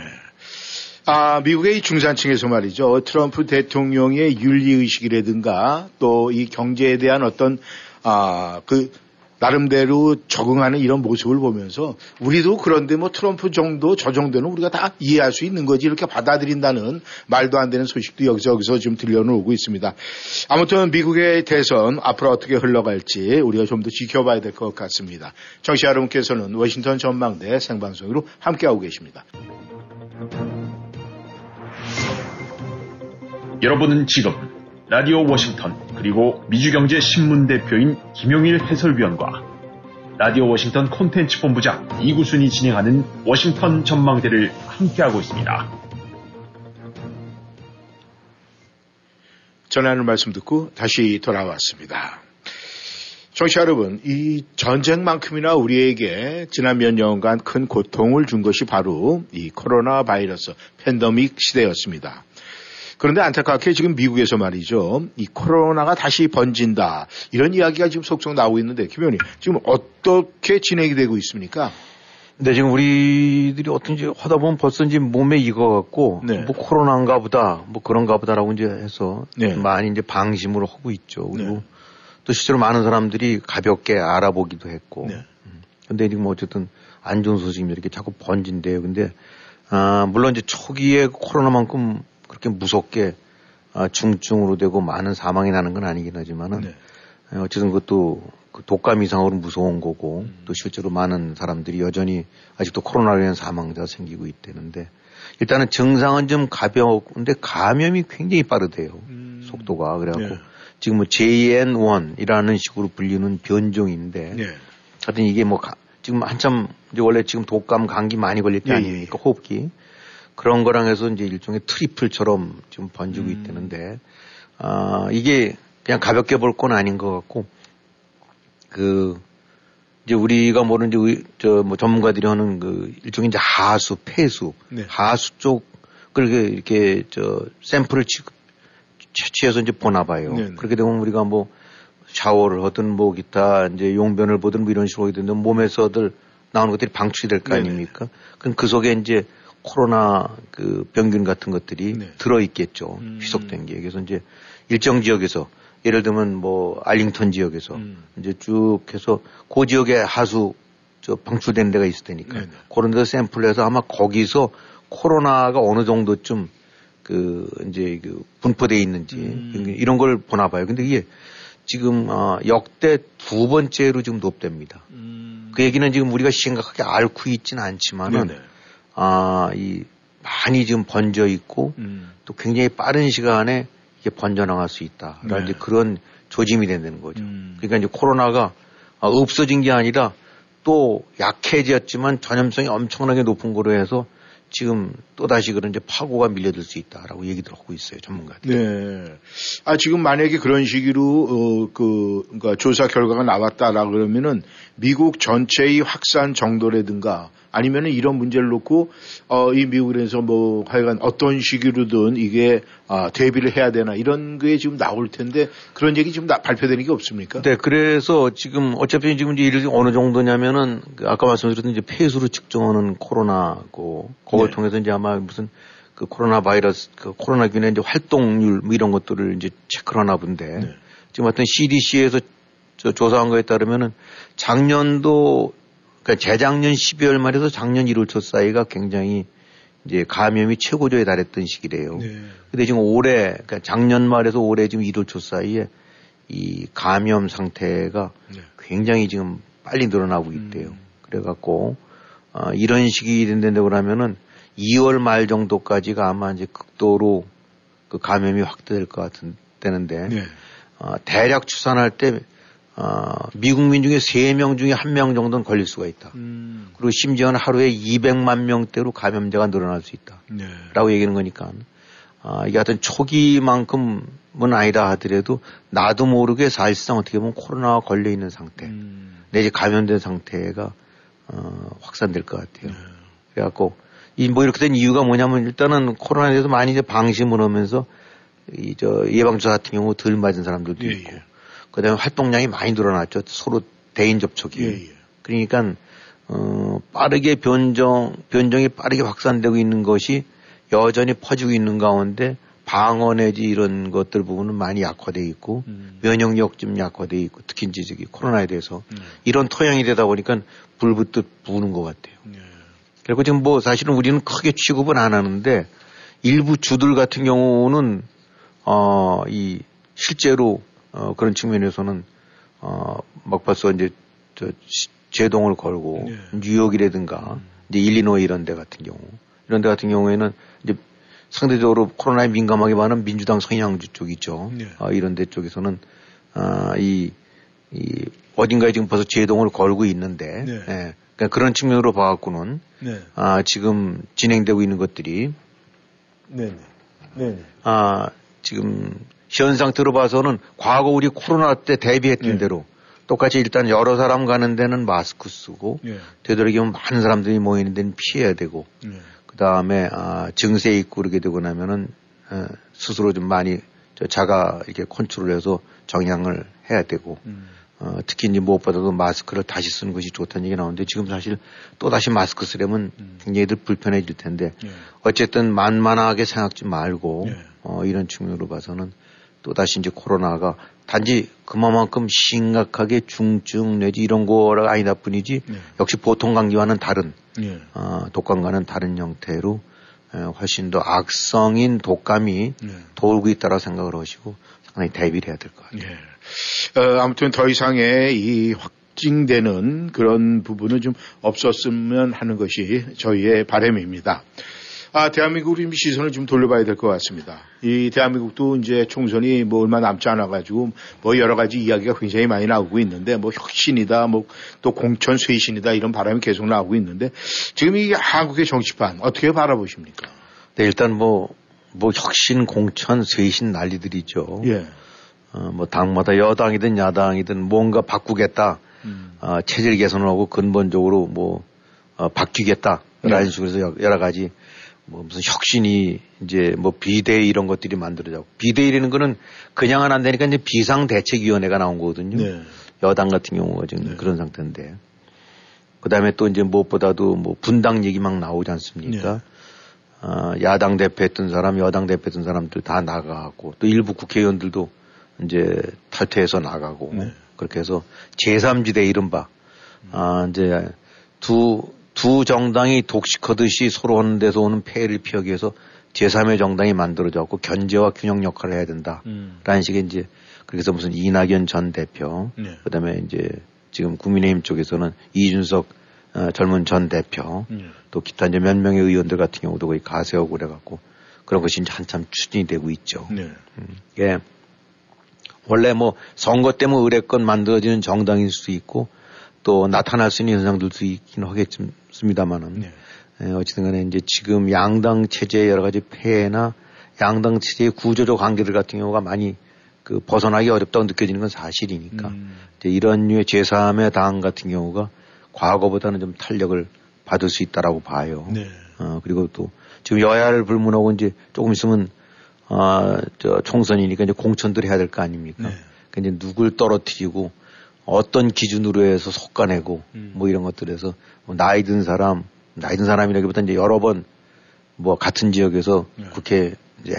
아, 미국의 중산층에서 말이죠. 트럼프 대통령의 윤리의식이라든가 또 이 경제에 대한 어떤, 나름대로 적응하는 이런 모습을 보면서 우리도 그런데 뭐 트럼프 정도 저 정도는 우리가 다 이해할 수 있는 거지 이렇게 받아들인다는 말도 안 되는 소식도 여기저기서 지금 들려오고 있습니다. 아무튼 미국의 대선 앞으로 어떻게 흘러갈지 우리가 좀 더 지켜봐야 될 것 같습니다. 청취자 여러분께서는 워싱턴 전망대 생방송으로 함께하고 계십니다. 여러분은 지금 라디오 워싱턴 그리고 미주경제신문 대표인 김용일 해설위원과 라디오 워싱턴 콘텐츠 본부장 이구순이 진행하는 워싱턴 전망대를 함께하고 있습니다. 전하는 말씀 듣고 다시 돌아왔습니다. 청취자 여러분, 이 전쟁만큼이나 우리에게 지난 몇 년간 큰 고통을 준 것이 바로 이 코로나 바이러스 팬데믹 시대였습니다. 그런데 안타깝게 지금 미국에서 말이죠. 이 코로나가 다시 번진다. 이런 이야기가 지금 속속 나오고 있는데 김 의원님 지금 어떻게 진행이 되고 있습니까? 네, 지금 우리들이 어떤지 하다 보면 벌써 이제 몸에 익어갖고 네. 뭐 코로나인가 보다 뭐 그런가 보다라고 이제 해서 네. 많이 이제 방심으로 하고 있죠. 그리고 네. 또 실제로 많은 사람들이 가볍게 알아보기도 했고. 네. 근데 지금 어쨌든 안 좋은 소식이 이렇게 자꾸 번진대요. 근데 물론 이제 초기에 코로나만큼 그렇게 무섭게 중증으로 되고 많은 사망이 나는 건 아니긴 하지만은 네. 어쨌든 그것도 그 독감 이상으로 무서운 거고 또 실제로 많은 사람들이 여전히 아직도 코로나로 인한 사망자가 생기고 있다는데 일단은 증상은 좀 가벼운데 감염이 굉장히 빠르대요. 속도가. 그래갖고 네. 지금 뭐 JN.1 이라는 식으로 불리는 변종인데 네. 하여튼 이게 뭐 지금 한참 이제 원래 지금 독감 감기 많이 걸릴 때 아닙니까? 호흡기. 그런 거랑 해서 이제 일종의 트리플처럼 지금 번지고 있다는데, 이게 그냥 가볍게 볼 건 아닌 것 같고, 이제 우리가 모르는 뭐 전문가들이 하는 일종의 이제 하수, 폐수, 네. 하수 쪽을 이렇게 샘플을 채취해서 이제 보나 봐요. 네네. 그렇게 되면 우리가 뭐 샤워를 하든 뭐 기타 이제 용변을 보든 뭐 이런 식으로 하게 되면 몸에서들 나오는 것들이 방출이 될 거 아닙니까? 그럼 그 속에 이제 코로나 그 병균 같은 것들이 네. 들어있겠죠. 희석된 게. 그래서 이제 일정 지역에서 예를 들면 뭐 알링턴 지역에서 이제 쭉 해서 그 지역의 하수 저 방출된 데가 있을 테니까. 네네. 그런 데서 샘플해서 아마 거기서 코로나가 어느 정도쯤 그 이제 그 분포되어 있는지 이런 걸 보나 봐요. 근데 이게 지금 역대 두 번째로 지금 높답니다. 그 얘기는 지금 우리가 심각하게 앓고 있지는 않지만은 이 많이 지금 번져 있고 또 굉장히 빠른 시간에 이게 번져 나갈 수 있다라는 이제 그런 조짐이 된다는 거죠. 그러니까 이제 코로나가 없어진 게 아니라 또 약해졌지만 전염성이 엄청나게 높은 거로 해서 지금 또다시 그런 이제 파고가 밀려들 수 있다라고 얘기들 하고 있어요, 전문가들. 네. 아, 지금 만약에 그런 식으로, 그러니까 조사 결과가 나왔다라 그러면은 미국 전체의 확산 정도라든가 아니면은 이런 문제를 놓고, 이 미국에서 뭐 하여간 어떤 식으로든 이게, 대비를 해야 되나 이런 게 지금 나올 텐데 그런 얘기 지금 발표되는 게 없습니까? 네. 그래서 지금 어차피 지금 이제 이를 어느 정도냐면은 아까 말씀드렸던 이제 폐수로 측정하는 코로나고 그걸 네. 통해서 이제 아마 무슨 그 코로나 바이러스, 그 코로나균의 이제 활동률 뭐 이런 것들을 이제 체크를 하나 본데 네. 지금 하여튼 CDC에서 조사한 거에 따르면은 작년도 그러니까 재작년 12월 말에서 작년 1월 초 사이가 굉장히 이제 감염이 최고조에 달했던 시기래요. 네. 근데 지금 올해, 그러니까 작년 말에서 올해 지금 1월 초 사이에 이 감염 상태가 네. 굉장히 지금 빨리 늘어나고 있대요. 그래갖고, 이런 식이 된다고 그러면은 2월 말 정도까지가 아마 이제 극도로 그 감염이 확대될 것 같은, 되는데, 네. 대략 추산할 때 미국민 중에 3명 중에 1명 정도는 걸릴 수가 있다. 그리고 심지어는 하루에 200만 명대로 감염자가 늘어날 수 있다. 네. 라고 얘기하는 거니까. 이게 하여튼 초기만큼은 아니다 하더라도 나도 모르게 사실상 어떻게 보면 코로나가 걸려있는 상태. 내지 감염된 상태가 확산될 것 같아요. 네. 그래갖고 이 뭐 이렇게 된 이유가 뭐냐면 일단은 코로나에 대해서 많이 이제 방심을 하면서 이 저 예방주사 같은 경우 덜 맞은 사람들도 예, 있고. 예. 그다음에 활동량이 많이 늘어났죠. 서로 대인 접촉이. 예, 예. 그러니까 빠르게 변종이 빠르게 확산되고 있는 것이 여전히 퍼지고 있는 가운데 방어 내지 이런 것들 부분은 많이 약화돼 있고 면역력 좀 약화돼 있고 특히 이제 저기 코로나에 대해서 이런 토양이 되다 보니까 불붙듯 부는 것 같아요. 예. 그리고 지금 뭐 사실은 우리는 크게 취급은 안 하는데 일부 주들 같은 경우는 이 실제로 그런 측면에서는, 막 벌써 이제, 제동을 걸고, 네. 뉴욕이라든가, 이제 일리노이 이런 데 같은 경우, 이런 데 같은 경우에는 이제 상대적으로 코로나에 민감하게 많은 민주당 성향주 쪽 있죠. 네. 이런 데 쪽에서는, 어딘가에 지금 벌써 제동을 걸고 있는데, 네. 예, 그러니까 그런 측면으로 봐갖고는, 네. 지금 진행되고 있는 것들이, 네네. 네네. 지금, 현 상태로 봐서는 과거 우리 코로나 때 대비했던 예. 대로 똑같이 일단 여러 사람 가는 데는 마스크 쓰고 예. 되도록이면 많은 사람들이 모이는 데는 피해야 되고 예. 그다음에 증세 있고 그러게 되고 나면은 스스로 좀 많이 자가 이렇게 컨트롤해서 정향을 해야 되고 특히 이제 무엇보다도 마스크를 다시 쓰는 것이 좋다는 얘기 나오는데 지금 사실 또 다시 마스크 쓰려면 굉장히들 불편해질 텐데 예. 어쨌든 만만하게 생각지 말고 예. 이런 측면으로 봐서는 또다시 이제 코로나가 단지 그만큼 심각하게 중증 내지 이런 거라 아니다 뿐이지 네. 역시 보통 감기와는 다른 네. 독감과는 다른 형태로 훨씬 더 악성인 독감이 네. 돌고 있다라고 생각을 하시고 상당히 대비를 해야 될 것 같아요. 네. 아무튼 더 이상의 이 확진되는 그런 부분은 좀 없었으면 하는 것이 저희의 바람입니다. 대한민국으로 이미 시선을 좀 돌려봐야 될 것 같습니다. 이 대한민국도 이제 총선이 뭐 얼마 남지 않아가지고 뭐 여러 가지 이야기가 굉장히 많이 나오고 있는데 뭐 혁신이다, 뭐 또 공천 쇄신이다 이런 바람이 계속 나오고 있는데 지금 이 한국의 정치판 어떻게 바라보십니까? 네, 일단 뭐 혁신, 공천, 쇄신 난리들이죠. 예. 뭐 당마다 여당이든 야당이든 뭔가 바꾸겠다, 체질 개선을 하고 근본적으로 뭐 바뀌겠다라는 식으로 해서 여러 가지. 뭐 무슨 혁신이 이제 뭐 비대위 이런 것들이 만들어졌고 비대위라는 거는 그냥은 안 되니까 이제 비상대책위원회가 나온 거거든요. 네. 여당 같은 경우가 지금 네. 그런 상태인데 그다음에 또 이제 무엇보다도 뭐 분당 얘기 막 나오지 않습니까? 네. 야당 대표했던 사람, 여당 대표했던 사람들 다 나가고 또 일부 국회의원들도 이제 탈퇴해서 나가고 네. 그렇게 해서 제3지대 이른바 이제 두 정당이 독식하듯이 서로 하는 데서 오는 폐해를 피하기 위해서 제3의 정당이 만들어졌고 견제와 균형 역할을 해야 된다. 라는 식의 이제 그래서 무슨 이낙연 전 대표, 네. 그다음에 이제 지금 국민의힘 쪽에서는 이준석 젊은 전 대표, 네. 또 기타 이제 몇 명의 의원들 같은 경우도 거의 가세하고 그래갖고 그런 것이 이제 한참 추진이 되고 있죠. 네. 예. 원래 뭐 선거 때문에 의뢰권 만들어지는 정당일 수도 있고 또 나타날 수 있는 현상들도 있긴 하겠습니다만은 네. 어쨌든 간에 이제 지금 양당 체제의 여러 가지 폐해나 양당 체제의 구조적 관계들 같은 경우가 많이 그 벗어나기 어렵다고 느껴지는 건 사실이니까 이제 이런 류의 제3의 당 같은 경우가 과거보다는 좀 탄력을 받을 수 있다라고 봐요. 네. 그리고 또 지금 여야를 불문하고 이제 조금 있으면 총선이니까 이제 공천들 해야 될 거 아닙니까? 네. 그러니까 이제 누굴 떨어뜨리고 어떤 기준으로 해서 속아내고 뭐 이런 것들에서 뭐 나이 든 사람이라기보다 이제 여러 번 뭐 같은 지역에서 네. 국회 이제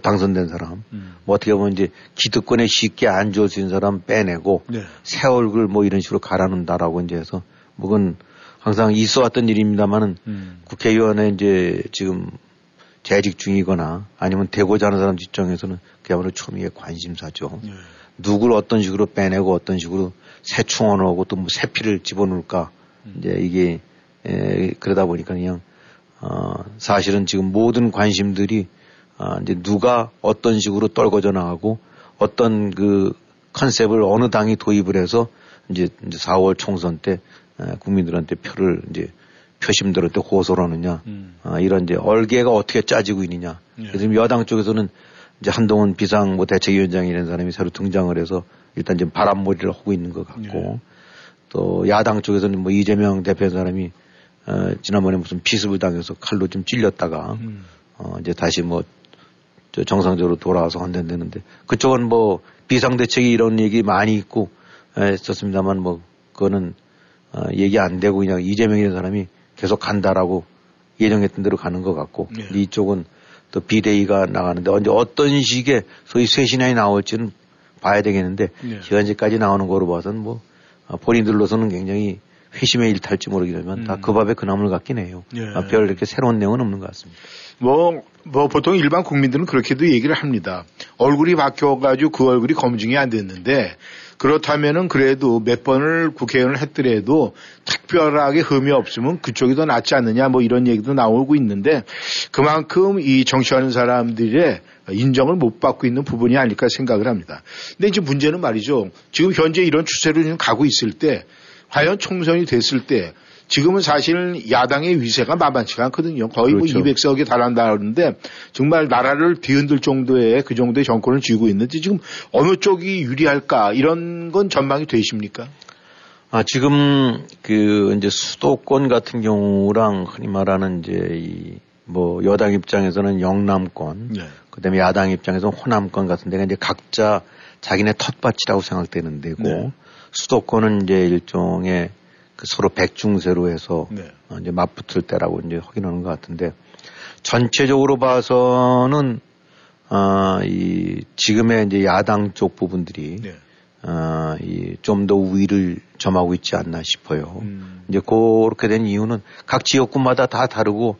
당선된 사람 뭐 어떻게 보면 이제 기득권에 쉽게 안 좋을 수 있는 사람 빼내고 네. 새 얼굴 뭐 이런 식으로 갈아놓는다라고 이제 해서 뭐 그건 항상 있어 왔던 일입니다만은 국회의원에 이제 지금 재직 중이거나 아니면 되고자 하는 사람 입장에서는 그야말로 초미의 관심사죠. 네. 누굴 어떤 식으로 빼내고 어떤 식으로 새 충원을 하고 또 뭐 새 피를 집어넣을까. 이제 이게 그러다 보니까 그냥 사실은 지금 모든 관심들이 이제 누가 어떤 식으로 떨궈져 나가고 어떤 그 컨셉을 어느 당이 도입을 해서 이제 4월 총선 때 국민들한테 표를 이제 표심들한테 호소를 하느냐, 이런 이제 얼개가 어떻게 짜지고 있느냐. 예. 지금 여당 쪽에서는 이제 한동훈 비상 뭐 대책위원장이라는 사람이 새로 등장을 해서 일단 지금 바람몰이를 하고 있는 것 같고 예. 또 야당 쪽에서는 뭐 이재명 대표라는 사람이 지난번에 무슨 피습을 당해서 칼로 좀 찔렸다가 이제 다시 뭐 정상적으로 돌아와서 헌된다는데 그쪽은 뭐 비상대책이 이런 얘기 많이 있고 했었습니다만 뭐 그거는 얘기 안 되고 그냥 이재명이라는 사람이 계속 간다라고 예정했던 대로 가는 것 같고 네. 이쪽은 또 비대위가 나가는데 언제 어떤 식의 소위 쇄신안이 나올지는 봐야 되겠는데 네. 현재까지 나오는 거로 봐서는 뭐 본인들로서는 굉장히 회심의 일탈지 모르겠지만 다 그 밥에 그 나물 같긴 해요. 네. 별 이렇게 새로운 내용은 없는 것 같습니다. 뭐 보통 일반 국민들은 그렇게도 얘기를 합니다. 얼굴이 바뀌어가지고 그 얼굴이 검증이 안 됐는데 그렇다면은 그래도 몇 번을 국회의원을 했더라도 특별하게 흠이 없으면 그쪽이 더 낫지 않느냐 뭐 이런 얘기도 나오고 있는데 그만큼 이 정치하는 사람들의 인정을 못 받고 있는 부분이 아닐까 생각을 합니다. 근데 이제 문제는 말이죠. 지금 현재 이런 추세로 지금 가고 있을 때 과연 총선이 됐을 때 지금은 사실 야당의 위세가 만만치가 않거든요. 거의 그렇죠. 뭐 200석에 달한다는데 정말 나라를 뒤흔들 정도의 그 정도의 정권을 쥐고 있는데 지금 어느 쪽이 유리할까 이런 건 전망이 되십니까? 지금 그 이제 수도권 같은 경우랑 흔히 말하는 이제 뭐 여당 입장에서는 영남권, 네. 그다음에 야당 입장에서는 호남권 같은 데가 이제 각자 자기네 텃밭이라고 생각되는 데고 네. 수도권은 이제 일종의 서로 백중세로 해서 네. 이제 맞붙을 때라고 이제 확인하는 것 같은데 전체적으로 봐서는 이 지금의 이제 야당 쪽 부분들이 네. 이 좀 더 우위를 점하고 있지 않나 싶어요. 이제 그렇게 된 이유는 각 지역구마다 다 다르고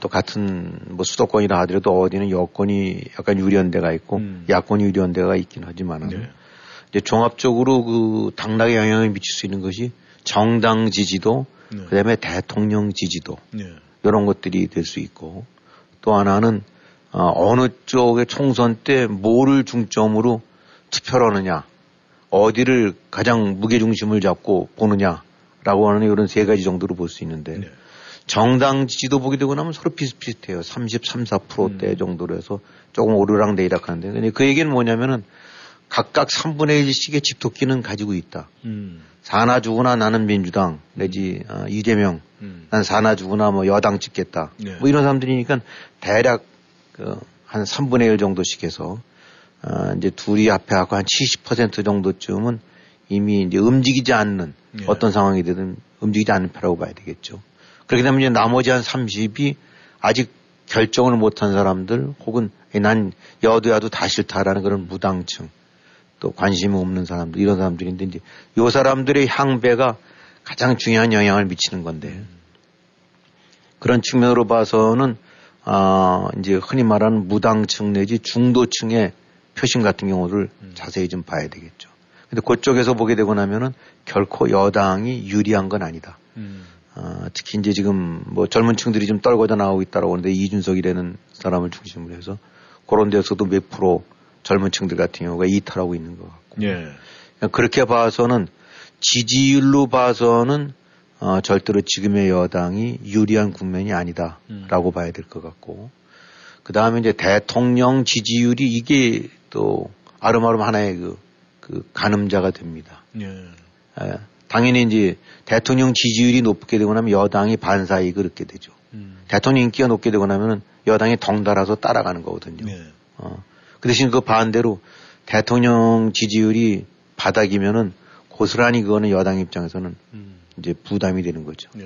또 같은 뭐 수도권이라 하더라도 어디는 여권이 약간 유리한 데가 있고 야권이 유리한 데가 있긴 하지만은 네. 이제 종합적으로 그 당락에 영향을 미칠 수 있는 것이 정당 지지도 네. 그다음에 대통령 지지도 네. 이런 것들이 될 수 있고 또 하나는 어느 쪽의 총선 때 뭐를 중점으로 투표를 하느냐 어디를 가장 무게중심을 잡고 보느냐라고 하는 이런 세 가지 정도로 볼 수 있는데 네. 정당 지지도 보게 되고 나면 서로 비슷비슷해요. 33-4%대 정도로 해서 조금 오르락 내리락 하는데 근데 그 얘기는 뭐냐면은 각각 3분의 1씩의 집토끼는 가지고 있다. 사나 죽으나 나는 민주당 내지 이재명 난 사나 죽으나 뭐 여당 찍겠다. 네. 뭐 이런 사람들이니까 대략 한 3분의 1 정도씩 해서 이제 둘이 앞에 하고 한 70% 정도쯤은 이미 이제 움직이지 않는 네. 어떤 상황이 되든 움직이지 않는 표라고 봐야 되겠죠. 그렇게 되면 이제 나머지 한 30이 아직 결정을 못한 사람들 혹은 난 여도야도 다 싫다라는 그런 무당층 또 관심 없는 사람들 이런 사람들인데 이제 요 사람들의 향배가 가장 중요한 영향을 미치는 건데 그런 측면으로 봐서는 이제 흔히 말하는 무당층 내지 중도층의 표심 같은 경우를 자세히 좀 봐야 되겠죠. 근데 그쪽에서 보게 되고 나면은 결코 여당이 유리한 건 아니다. 특히 이제 지금 뭐 젊은 층들이 좀 떨궈져 나오고 있다라고 하는데 이준석이라는 사람을 중심으로 해서 그런 데서도 몇 프로 젊은 층들 같은 경우가 이탈하고 있는 것 같고. 예. 그렇게 봐서는 지지율로 봐서는 절대로 지금의 여당이 유리한 국면이 아니다라고 봐야 될 것 같고. 그 다음에 이제 대통령 지지율이 이게 또 아름아름 하나의 그 가늠자가 됩니다. 예. 예. 당연히 이제 대통령 지지율이 높게 되고 나면 여당이 반사이 그렇게 되죠. 대통령 인기가 높게 되고 나면은 여당이 덩달아서 따라가는 거거든요. 네. 그 대신 그 반대로 대통령 지지율이 바닥이면은 고스란히 그거는 여당 입장에서는 이제 부담이 되는 거죠. 네.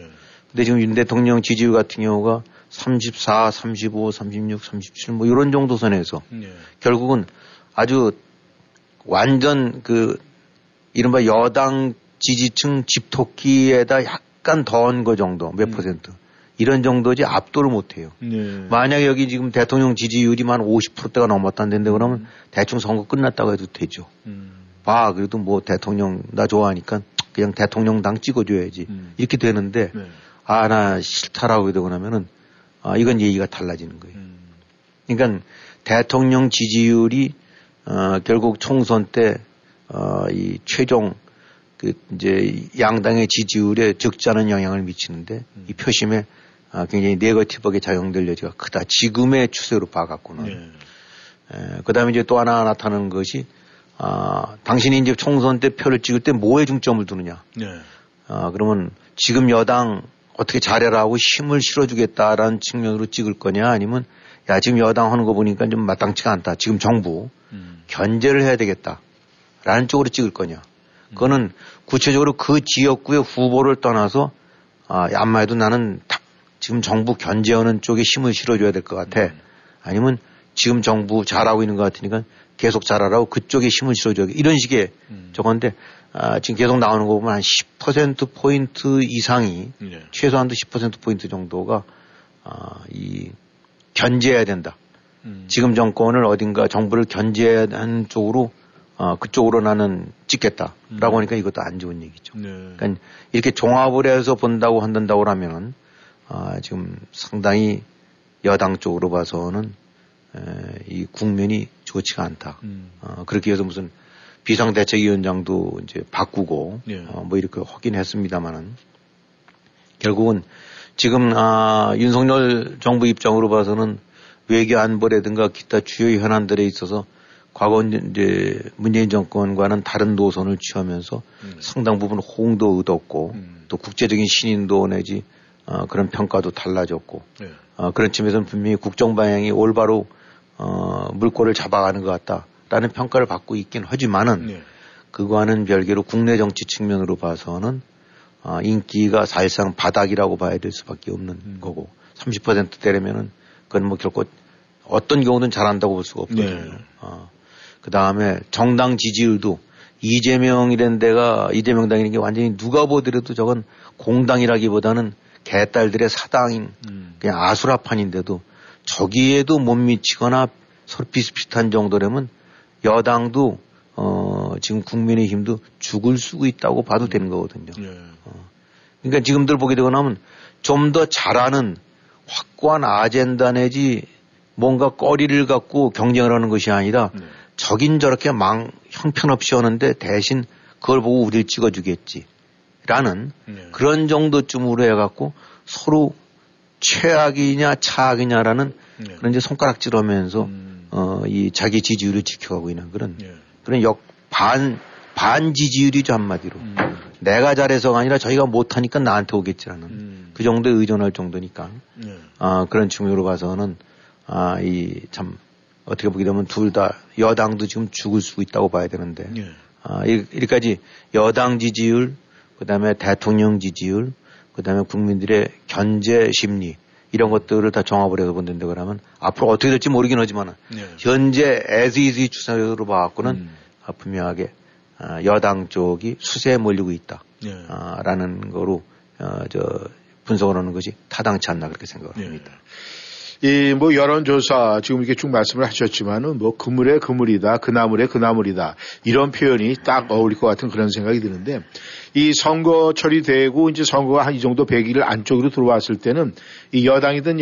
근데 지금 윤 대통령 지지율 같은 경우가 34, 35, 36, 37 뭐 이런 정도 선에서 네. 결국은 아주 완전 그 이른바 여당 지지층 집토끼에다 약간 더한 거 정도 몇 퍼센트 이런 정도지 압도를 못해요. 네. 만약에 여기 지금 대통령 지지율이 만 50%대가 넘었다는데 그러면 대충 선거 끝났다고 해도 되죠. 그래도 뭐 대통령 나 좋아하니까 그냥 대통령당 찍어줘야지 이렇게 되는데 나 싫다라고 되고 나면은 이건 얘기가 달라지는 거예요. 그러니까 대통령 지지율이 결국 총선 때 이 최종 그 이제 양당의 지지율에 적지 않은 영향을 미치는데 이 표심에 굉장히 네거티브하게 작용될 여지가 크다. 지금의 추세로 봐갖고는. 네. 그다음에 이제 또 하나 나타나는 것이 당신이 이제 총선 때 표를 찍을 때 뭐에 중점을 두느냐. 네. 그러면 지금 여당 어떻게 잘해라 하고 힘을 실어주겠다라는 측면으로 찍을 거냐 아니면 야 지금 여당 하는 거 보니까 좀 마땅치가 않다. 지금 정부 견제를 해야 되겠다라는 쪽으로 찍을 거냐. 그거는 구체적으로 그 지역구의 후보를 떠나서 암만 해도 나는 딱 지금 정부 견제하는 쪽에 힘을 실어줘야 될 것 같아. 아니면 지금 정부 잘하고 있는 것 같으니까 계속 잘하라고 그쪽에 힘을 실어줘야 돼. 이런 식의 저건데 지금 계속 나오는 거 보면 한 10%포인트 이상이 네. 최소한도 10%포인트 정도가 이 견제해야 된다. 지금 정권을 어딘가 정부를 견제해야 하는 쪽으로 그쪽으로 나는 찍겠다라고 하니까 이것도 안 좋은 얘기죠. 네. 그러니까 이렇게 종합을 해서 본다고 한다고 하면 지금 상당히 여당 쪽으로 봐서는 이 국면이 좋지가 않다. 그렇게 해서 무슨 비상대책위원장도 이제 바꾸고 네. 뭐 이렇게 하긴 했습니다만은 결국은 지금 윤석열 정부 입장으로 봐서는 외교 안보라든가 기타 주요 현안들에 있어서 과거 이제 문재인 정권과는 다른 노선을 취하면서 상당 부분 호응도 얻었고 또 국제적인 신인도 내지 그런 평가도 달라졌고 네. 그런 측면에서는 분명히 국정 방향이 올바로 물꼬를 잡아가는 것 같다라는 평가를 받고 있긴 하지만은 네. 그거와는 별개로 국내 정치 측면으로 봐서는 인기가 사실상 바닥이라고 봐야 될 수밖에 없는 거고 30%대라면은 그건 뭐 결코 어떤 경우든 잘한다고 볼 수가 없거든요. 네. 그 다음에 정당 지지율도 이재명이란 데가 이재명 당이라는 게 완전히 누가 보더라도 저건 공당이라기보다는 개딸들의 사당인 그냥 아수라판인데도 저기에도 못 미치거나 서로 비슷비슷한 정도라면 여당도 지금 국민의힘도 죽을 수가 있다고 봐도 되는 거거든요. 네. 그러니까 지금들 보게 되고 나면 좀 더 잘하는 확고한 아젠다 내지 뭔가 꺼리를 갖고 경쟁을 하는 것이 아니라 저긴 저렇게 형편없이 하는데 대신 그걸 보고 우리를 찍어주겠지라는 그런 정도쯤으로 해갖고 서로 최악이냐 차악이냐라는 그런 이제 손가락질 하면서 이 자기 지지율을 지켜가고 있는 그런 반 지지율이죠 한마디로. 내가 잘해서가 아니라 저희가 못하니까 나한테 오겠지라는 그 정도에 의존할 정도니까 그런 측면으로 봐서는 참 어떻게 보게 되면 둘 다 여당도 지금 죽을 수 있다고 봐야 되는데 네. 여기까지 여당 지지율, 그다음에 대통령 지지율, 그다음에 국민들의 견제 심리 이런 것들을 다 종합을 해서 본다는데 그러면 앞으로 어떻게 될지 모르긴 하지만 네. 현재 as is 추세로 봐갖고는 분명하게 여당 쪽이 수세에 몰리고 있다. 네. 라는 거로 분석을 하는 것이 타당치 않나 그렇게 생각합니다. 네. 이 뭐 여론조사 지금 이렇게 쭉 말씀을 하셨지만은 뭐 그물에 그물이다, 그나물에 그나물이다 이런 표현이 딱 어울릴 것 같은 그런 생각이 드는데 이 선거철이 되고 이제 선거가 한 이 정도 100일 안쪽으로 들어왔을 때는 이 여당이든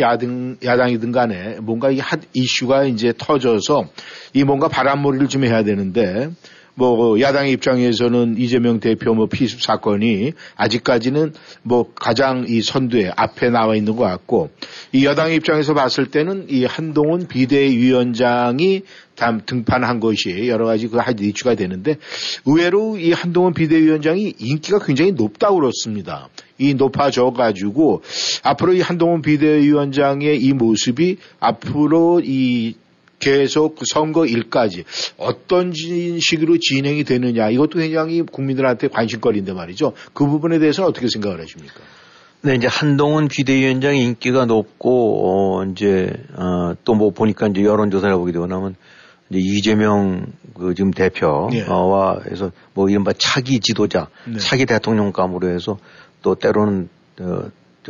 야당이든 간에 뭔가 이 핫 이슈가 이제 터져서 이 뭔가 바람몰이를 좀 해야 되는데 뭐 야당의 입장에서는 이재명 대표 뭐 피습 사건이 아직까지는 뭐 가장 이 선두에 앞에 나와 있는 것 같고 이 여당의 입장에서 봤을 때는 이 한동훈 비대위원장이 등판한 것이 여러 가지 그 한 이슈가 되는데 의외로 이 한동훈 비대위원장이 인기가 굉장히 높다고 그렇습니다. 이 높아져 가지고 앞으로 이 한동훈 비대위원장의 이 모습이 앞으로 이 계속 선거일까지 어떤 식으로 진행이 되느냐 이것도 굉장히 국민들한테 관심거리인데 말이죠. 그 부분에 대해서는 어떻게 생각을 하십니까? 네, 이제 한동훈 비대위원장의 인기가 높고 또 뭐 보니까 이제 여론조사를 보게 되고 나면 이제 이재명 그 지금 대표와 해서 뭐 이른바 차기 지도자, 네. 차기 대통령감으로 해서 또 때로는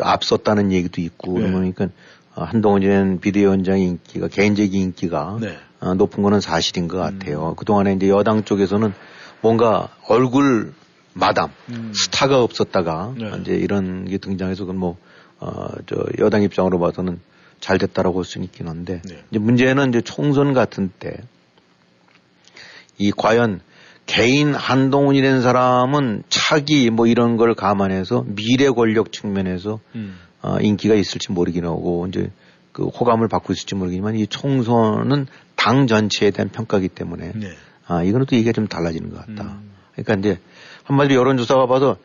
앞섰다는 얘기도 있고 네. 그러니까. 한동훈 비대위원장의 인기가 개인적인 인기가 네. 높은 거는 사실인 것 같아요. 그동안에 이제 여당 쪽에서는 뭔가 얼굴 마담 스타가 없었다가 네. 이제 이런 게 등장해서 그건 뭐 여당 입장으로 봐서는 잘 됐다라고 할 수는 있긴 한데 네. 이제 문제는 이제 총선 같은 때 이 과연 개인 한동훈이라는 사람은 차기 뭐 이런 걸 감안해서 미래 권력 측면에서 인기가 있을지 모르긴 하고, 이제 그 호감을 받고 있을지 모르겠지만 이 총선은 당 전체에 대한 평가이기 때문에, 네. 이거는 또 얘기가 좀 달라지는 것 같다. 그러니까 이제 한마디로 여론조사가 봐도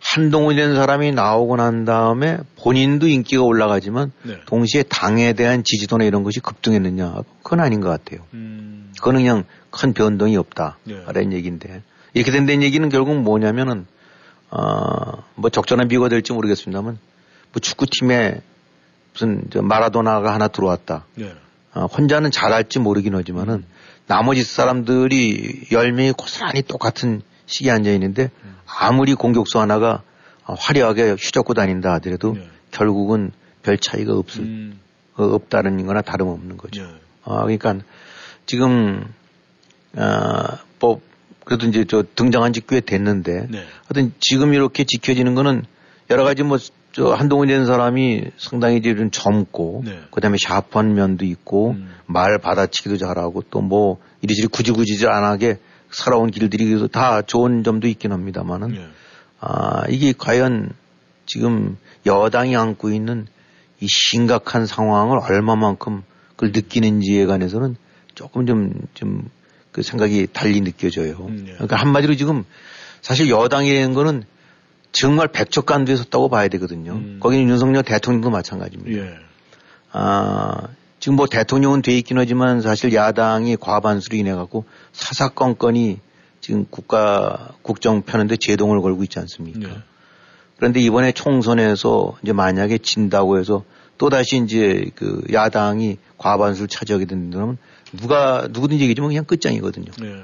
한동훈이라는 사람이 나오고 난 다음에 본인도 인기가 올라가지만 네. 동시에 당에 대한 지지도나 이런 것이 급등했느냐. 그건 아닌 것 같아요. 그건 그냥 큰 변동이 없다. 네. 라는 얘기인데. 이렇게 된다는 얘기는 결국 뭐냐면은, 뭐 적절한 비유가 될지 모르겠습니다만 뭐 축구팀에 무슨 마라도나가 하나 들어왔다. 네. 혼자는 잘할지 모르긴 하지만은 나머지 사람들이 10명이 고스란히 똑같은 시기에 앉아있는데 아무리 공격수 하나가 화려하게 휘젓고 다닌다 하더라도 네. 결국은 별 차이가 없다는 거나 다름없는 거죠. 네. 그러니까 지금, 뭐, 그래도 이제 등장한 지 꽤 됐는데 네. 하여튼 지금 이렇게 지켜지는 거는 여러 가지 뭐 한동훈이라는 사람이 상당히 이제 좀 젊고, 네. 그 다음에 샤프한 면도 있고, 말 받아치기도 잘하고, 또 뭐 이리저리 구질구질 안 하게 살아온 길들이 다 좋은 점도 있긴 합니다만은, 네. 이게 과연 지금 여당이 안고 있는 이 심각한 상황을 얼마만큼 그걸 느끼는지에 관해서는 조금 좀 그 생각이 달리 느껴져요. 네. 그러니까 한마디로 지금 사실 여당이라는 거는 정말 백척간두에 섰다고 봐야 되거든요. 거기는 윤석열 대통령도 마찬가지입니다. 예. 지금 뭐 대통령은 돼 있긴 하지만 사실 야당이 과반수로 인해 갖고 사사건건이 지금 국가 국정 펴는데 제동을 걸고 있지 않습니까? 예. 그런데 이번에 총선에서 이제 만약에 진다고 해서 또 다시 이제 그 야당이 과반수를 차지하게 된다면 누구든지 얘기지만 그냥 끝장이거든요. 예.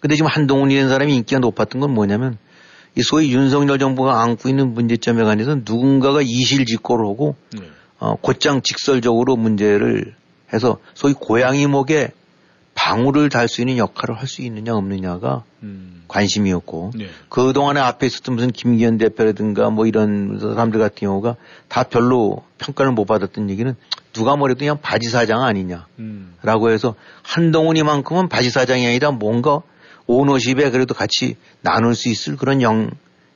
근데 지금 한동훈이라는 사람이 인기가 높았던 건 뭐냐면 이 소위 윤석열 정부가 안고 있는 문제점에 관해서 누군가가 이실직고를 하고 네. 곧장 직설적으로 문제를 해서 소위 고양이 목에 방울을 달 수 있는 역할을 할 수 있느냐 없느냐가 관심이었고 네. 그동안에 앞에 있었던 무슨 김기현 대표라든가 뭐 이런 사람들 같은 경우가 다 별로 평가를 못 받았던 얘기는 누가 뭐래도 그냥 바지사장 아니냐라고 해서 한동훈이만큼은 바지사장이 아니라 뭔가 오너십에 그래도 같이 나눌 수 있을 그런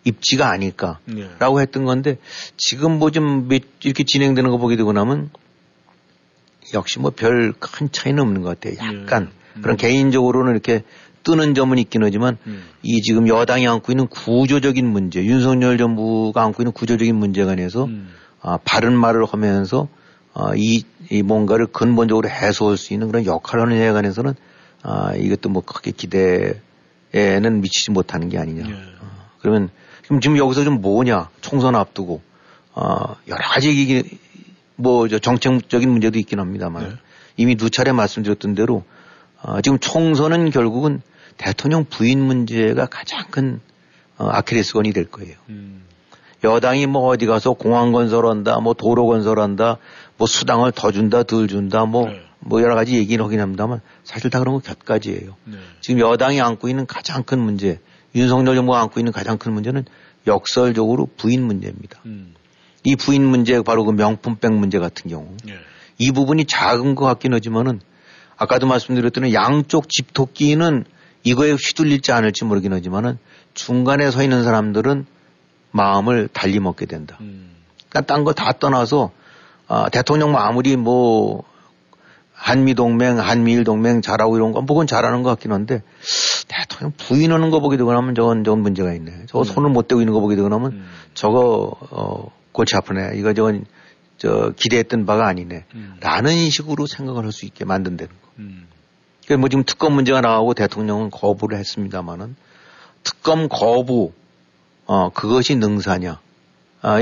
입지가 아닐까라고 네. 했던 건데 지금 뭐 좀 이렇게 진행되는 거 보게 되고 나면 역시 뭐 별 큰 차이는 없는 것 같아요. 약간 네. 그런 개인적으로는 이렇게 뜨는 점은 있긴 하지만 이 지금 여당이 안고 있는 구조적인 문제, 윤석열 정부가 안고 있는 구조적인 문제에 관해서 바른 말을 하면서 이 뭔가를 근본적으로 해소할 수 있는 그런 역할을 하는 데에 관해서는 이것도 뭐 크게 기대에는 미치지 못하는 게 아니냐. 예. 그러면 지금 여기서 좀 뭐냐. 총선 앞두고, 여러 가지 얘기, 뭐, 정책적인 문제도 있긴 합니다만 예. 이미 두 차례 말씀드렸던 대로, 지금 총선은 결국은 대통령 부인 문제가 가장 큰 아킬레스건이 될 거예요. 여당이 뭐 어디 가서 공항 건설한다, 뭐 도로 건설한다, 뭐 수당을 더 준다, 덜 준다, 뭐 여러 가지 얘기는 하긴 합니다만 사실 다 그런 거 곁가지예요. 네. 지금 여당이 안고 있는 가장 큰 문제, 윤석열 정부가 안고 있는 가장 큰 문제는 역설적으로 부인 문제입니다. 이 부인 문제, 바로 그 명품백 문제 같은 경우, 네. 이 부분이 작은 것 같긴 하지만은 아까도 말씀드렸던 양쪽 집토끼는 이거에 휘둘릴지 않을지 모르긴 하지만은 중간에 서 있는 사람들은 마음을 달리 먹게 된다. 그러니까 딴 거 다 떠나서 대통령 뭐 아무리 뭐 한미동맹, 한미일동맹 잘하고 이런 거, 그건 잘하는 것 같긴 한데 대통령 부인하는 거 보게 되고 나면 저건 문제가 있네. 저거 손을 못 대고 있는 거 보게 되고 나면 저거 골치 아프네. 이거 저건 기대했던 바가 아니네. 라는 식으로 생각을 할 수 있게 만든다는 거. 그러니까 뭐 지금 특검 문제가 나오고 대통령은 거부를 했습니다만은 특검 거부, 그것이 능사냐.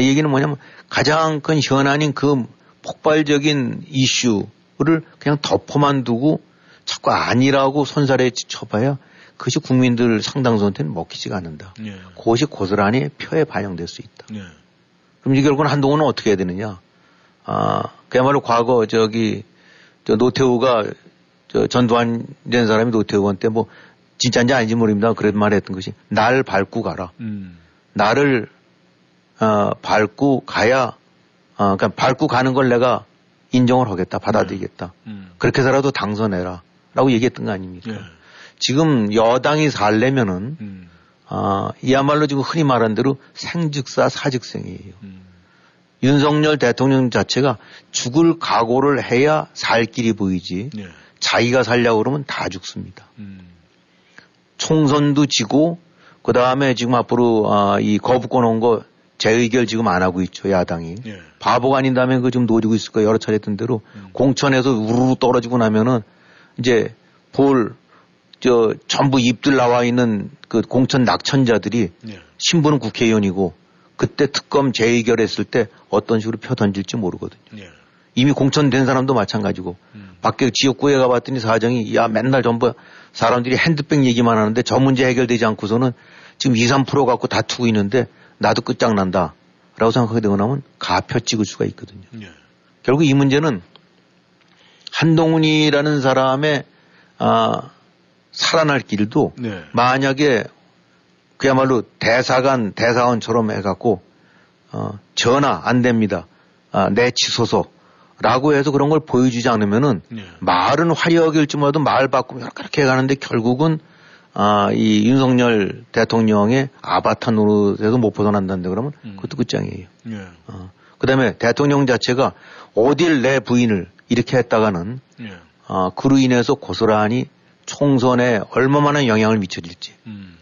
이 얘기는 뭐냐면 가장 큰 현안인 그 폭발적인 이슈를 그냥 덮어만 두고 자꾸 아니라고 손살에 쳐봐야 그것이 국민들 상당수한테는 먹히지가 않는다. 예. 그것이 고스란히 표에 반영될 수 있다. 예. 그럼 이 결국은 한동훈은 어떻게 해야 되느냐. 그야말로 과거 노태우가 전두환 된 사람이 노태우한테 뭐 진짜인지 아닌지 모릅니다. 그런 말 했던 것이 날 밟고 가라. 나를 밟고 가야 그러니까 밟고 가는 걸 내가 인정을 하겠다. 받아들이겠다. 그렇게 해서라도 당선해라. 라고 얘기했던 거 아닙니까? 예. 지금 여당이 살려면은 이야말로 지금 흔히 말한 대로 생즉사 사즉생이에요. 윤석열 대통령 자체가 죽을 각오를 해야 살 길이 보이지 예. 자기가 살려고 그러면 다 죽습니다. 총선도 지고 그 다음에 지금 앞으로 이 거부권 온 거 재의결 지금 안 하고 있죠 야당이 예. 바보가 아닌다면 그 지금 노리고 있을 거예요. 여러 차례 했던 대로 공천에서 우르르 떨어지고 나면은 이제 전부 입들 나와 있는 그 공천 낙천자들이 예. 신분은 국회의원이고 그때 특검 재의결했을 때 어떤 식으로 펴 던질지 모르거든요. 예. 이미 공천된 사람도 마찬가지고 밖에 지역구에 가봤더니 사정이 야 맨날 전부 사람들이 핸드백 얘기만 하는데 저 문제 해결되지 않고서는 지금 2, 3% 갖고 다투고 있는데 나도 끝장난다 라고 생각하게 되고 나면 가표 찍을 수가 있거든요. 예. 결국 이 문제는 한동훈이라는 사람의 살아날 길도 네. 만약에 그야말로 대사관처럼 해갖고 전화 안 됩니다. 내치소서 라고 해서 그런 걸 보여주지 않으면은 네. 말은 화려하게 할지 몰라도 말 바꾸면 이렇게 해가는데 결국은 이 윤석열 대통령의 아바타 노릇에서 못 벗어난다는데 그러면 그것도 끝장이에요. 네. 그 다음에 대통령 자체가 어딜 내 부인을 이렇게 했다가는 네. 그로 인해서 고스란히 총선에 얼마만한 영향을 미쳐질지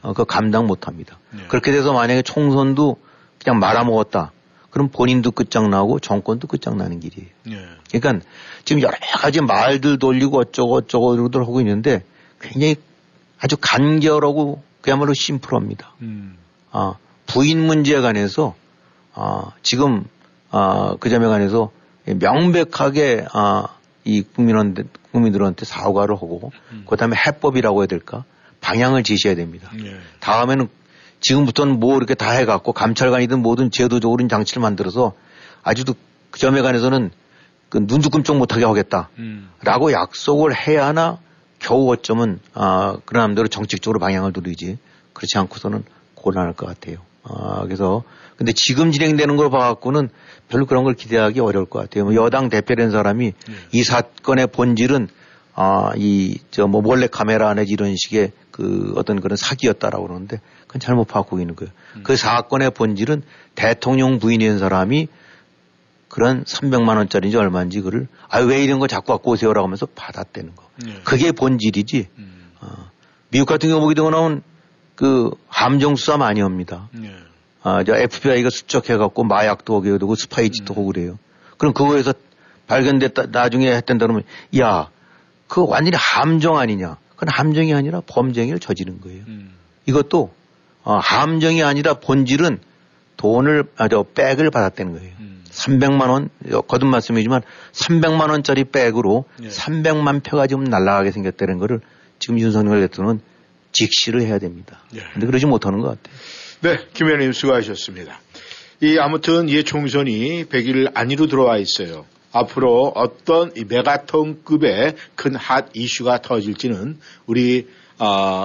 그거 감당 못 합니다. 네. 그렇게 돼서 만약에 총선도 그냥 말아먹었다. 그럼 본인도 끝장나고 정권도 끝장나는 길이에요. 예. 그러니까 지금 여러 가지 말들 돌리고 어쩌고저쩌고들 하고 있는데 굉장히 아주 간결하고 그야말로 심플합니다. 부인 문제에 관해서 지금 그 점에 관해서 명백하게 이 국민들한테 사과를 하고 그다음에 해법이라고 해야 될까 방향을 제시해야 됩니다. 예. 다음에는 지금부터는 뭐 이렇게 다 해갖고 감찰관이든 뭐든 제도적으로 장치를 만들어서 아주도 그 점에 관해서는 그 눈두금쩍 못하게 하겠다. 라고 약속을 해야 하나 겨우 어쩌면 그런 남대로 정책적으로 방향을 누리지 그렇지 않고서는 곤란할 것 같아요. 그래서 근데 지금 진행되는 걸 봐갖고는 별로 그런 걸 기대하기 어려울 것 같아요. 여당 대표된 사람이 이 사건의 본질은 몰래 카메라 내지 이런 식의 그 어떤 그런 사기였다라고 그러는데 그건 잘못 파악하고 있는 거예요. 그 사건의 본질은 대통령 부인인 사람이 그런 300만 원짜리인지 얼마인지 그를 왜 이런 거 자꾸 갖고 오세요라고 하면서 받았다는 거. 네. 그게 본질이지. 미국 같은 경우 보게 되고 나면 그 함정 수사 많이 합니다. 네. FBI가 수척해갖고 마약도 오게 되고 스파이지도 오고 그래요. 그럼 그거에서 발견됐다 나중에 했던다 그러면 그거 완전히 함정 아니냐. 그건 함정이 아니라 범죄를 저지른 거예요. 이것도 함정이 아니라 본질은 백을 받았다는 거예요. 300만 원, 거듭 말씀이지만 300만 원짜리 백으로 예. 300만 표가 지금 날아가게 생겼다는 거를 지금 윤석열 대통령은 직시를 해야 됩니다. 그런데 예. 그러지 못하는 것 같아요. 네, 김 의원님 수고하셨습니다. 아무튼 총선이 100일 안으로 들어와 있어요. 앞으로 어떤 이 메가톤급의 큰 핫 이슈가 터질지는 우리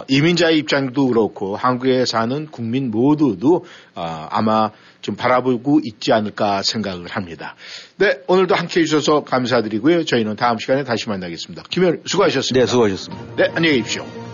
이민자의 입장도 그렇고 한국에 사는 국민 모두도 아마 좀 바라보고 있지 않을까 생각을 합니다. 네, 오늘도 함께해 주셔서 감사드리고요. 저희는 다음 시간에 다시 만나겠습니다. 김 의원님 수고하셨습니다. 네, 수고하셨습니다. 네, 안녕히 계십시오.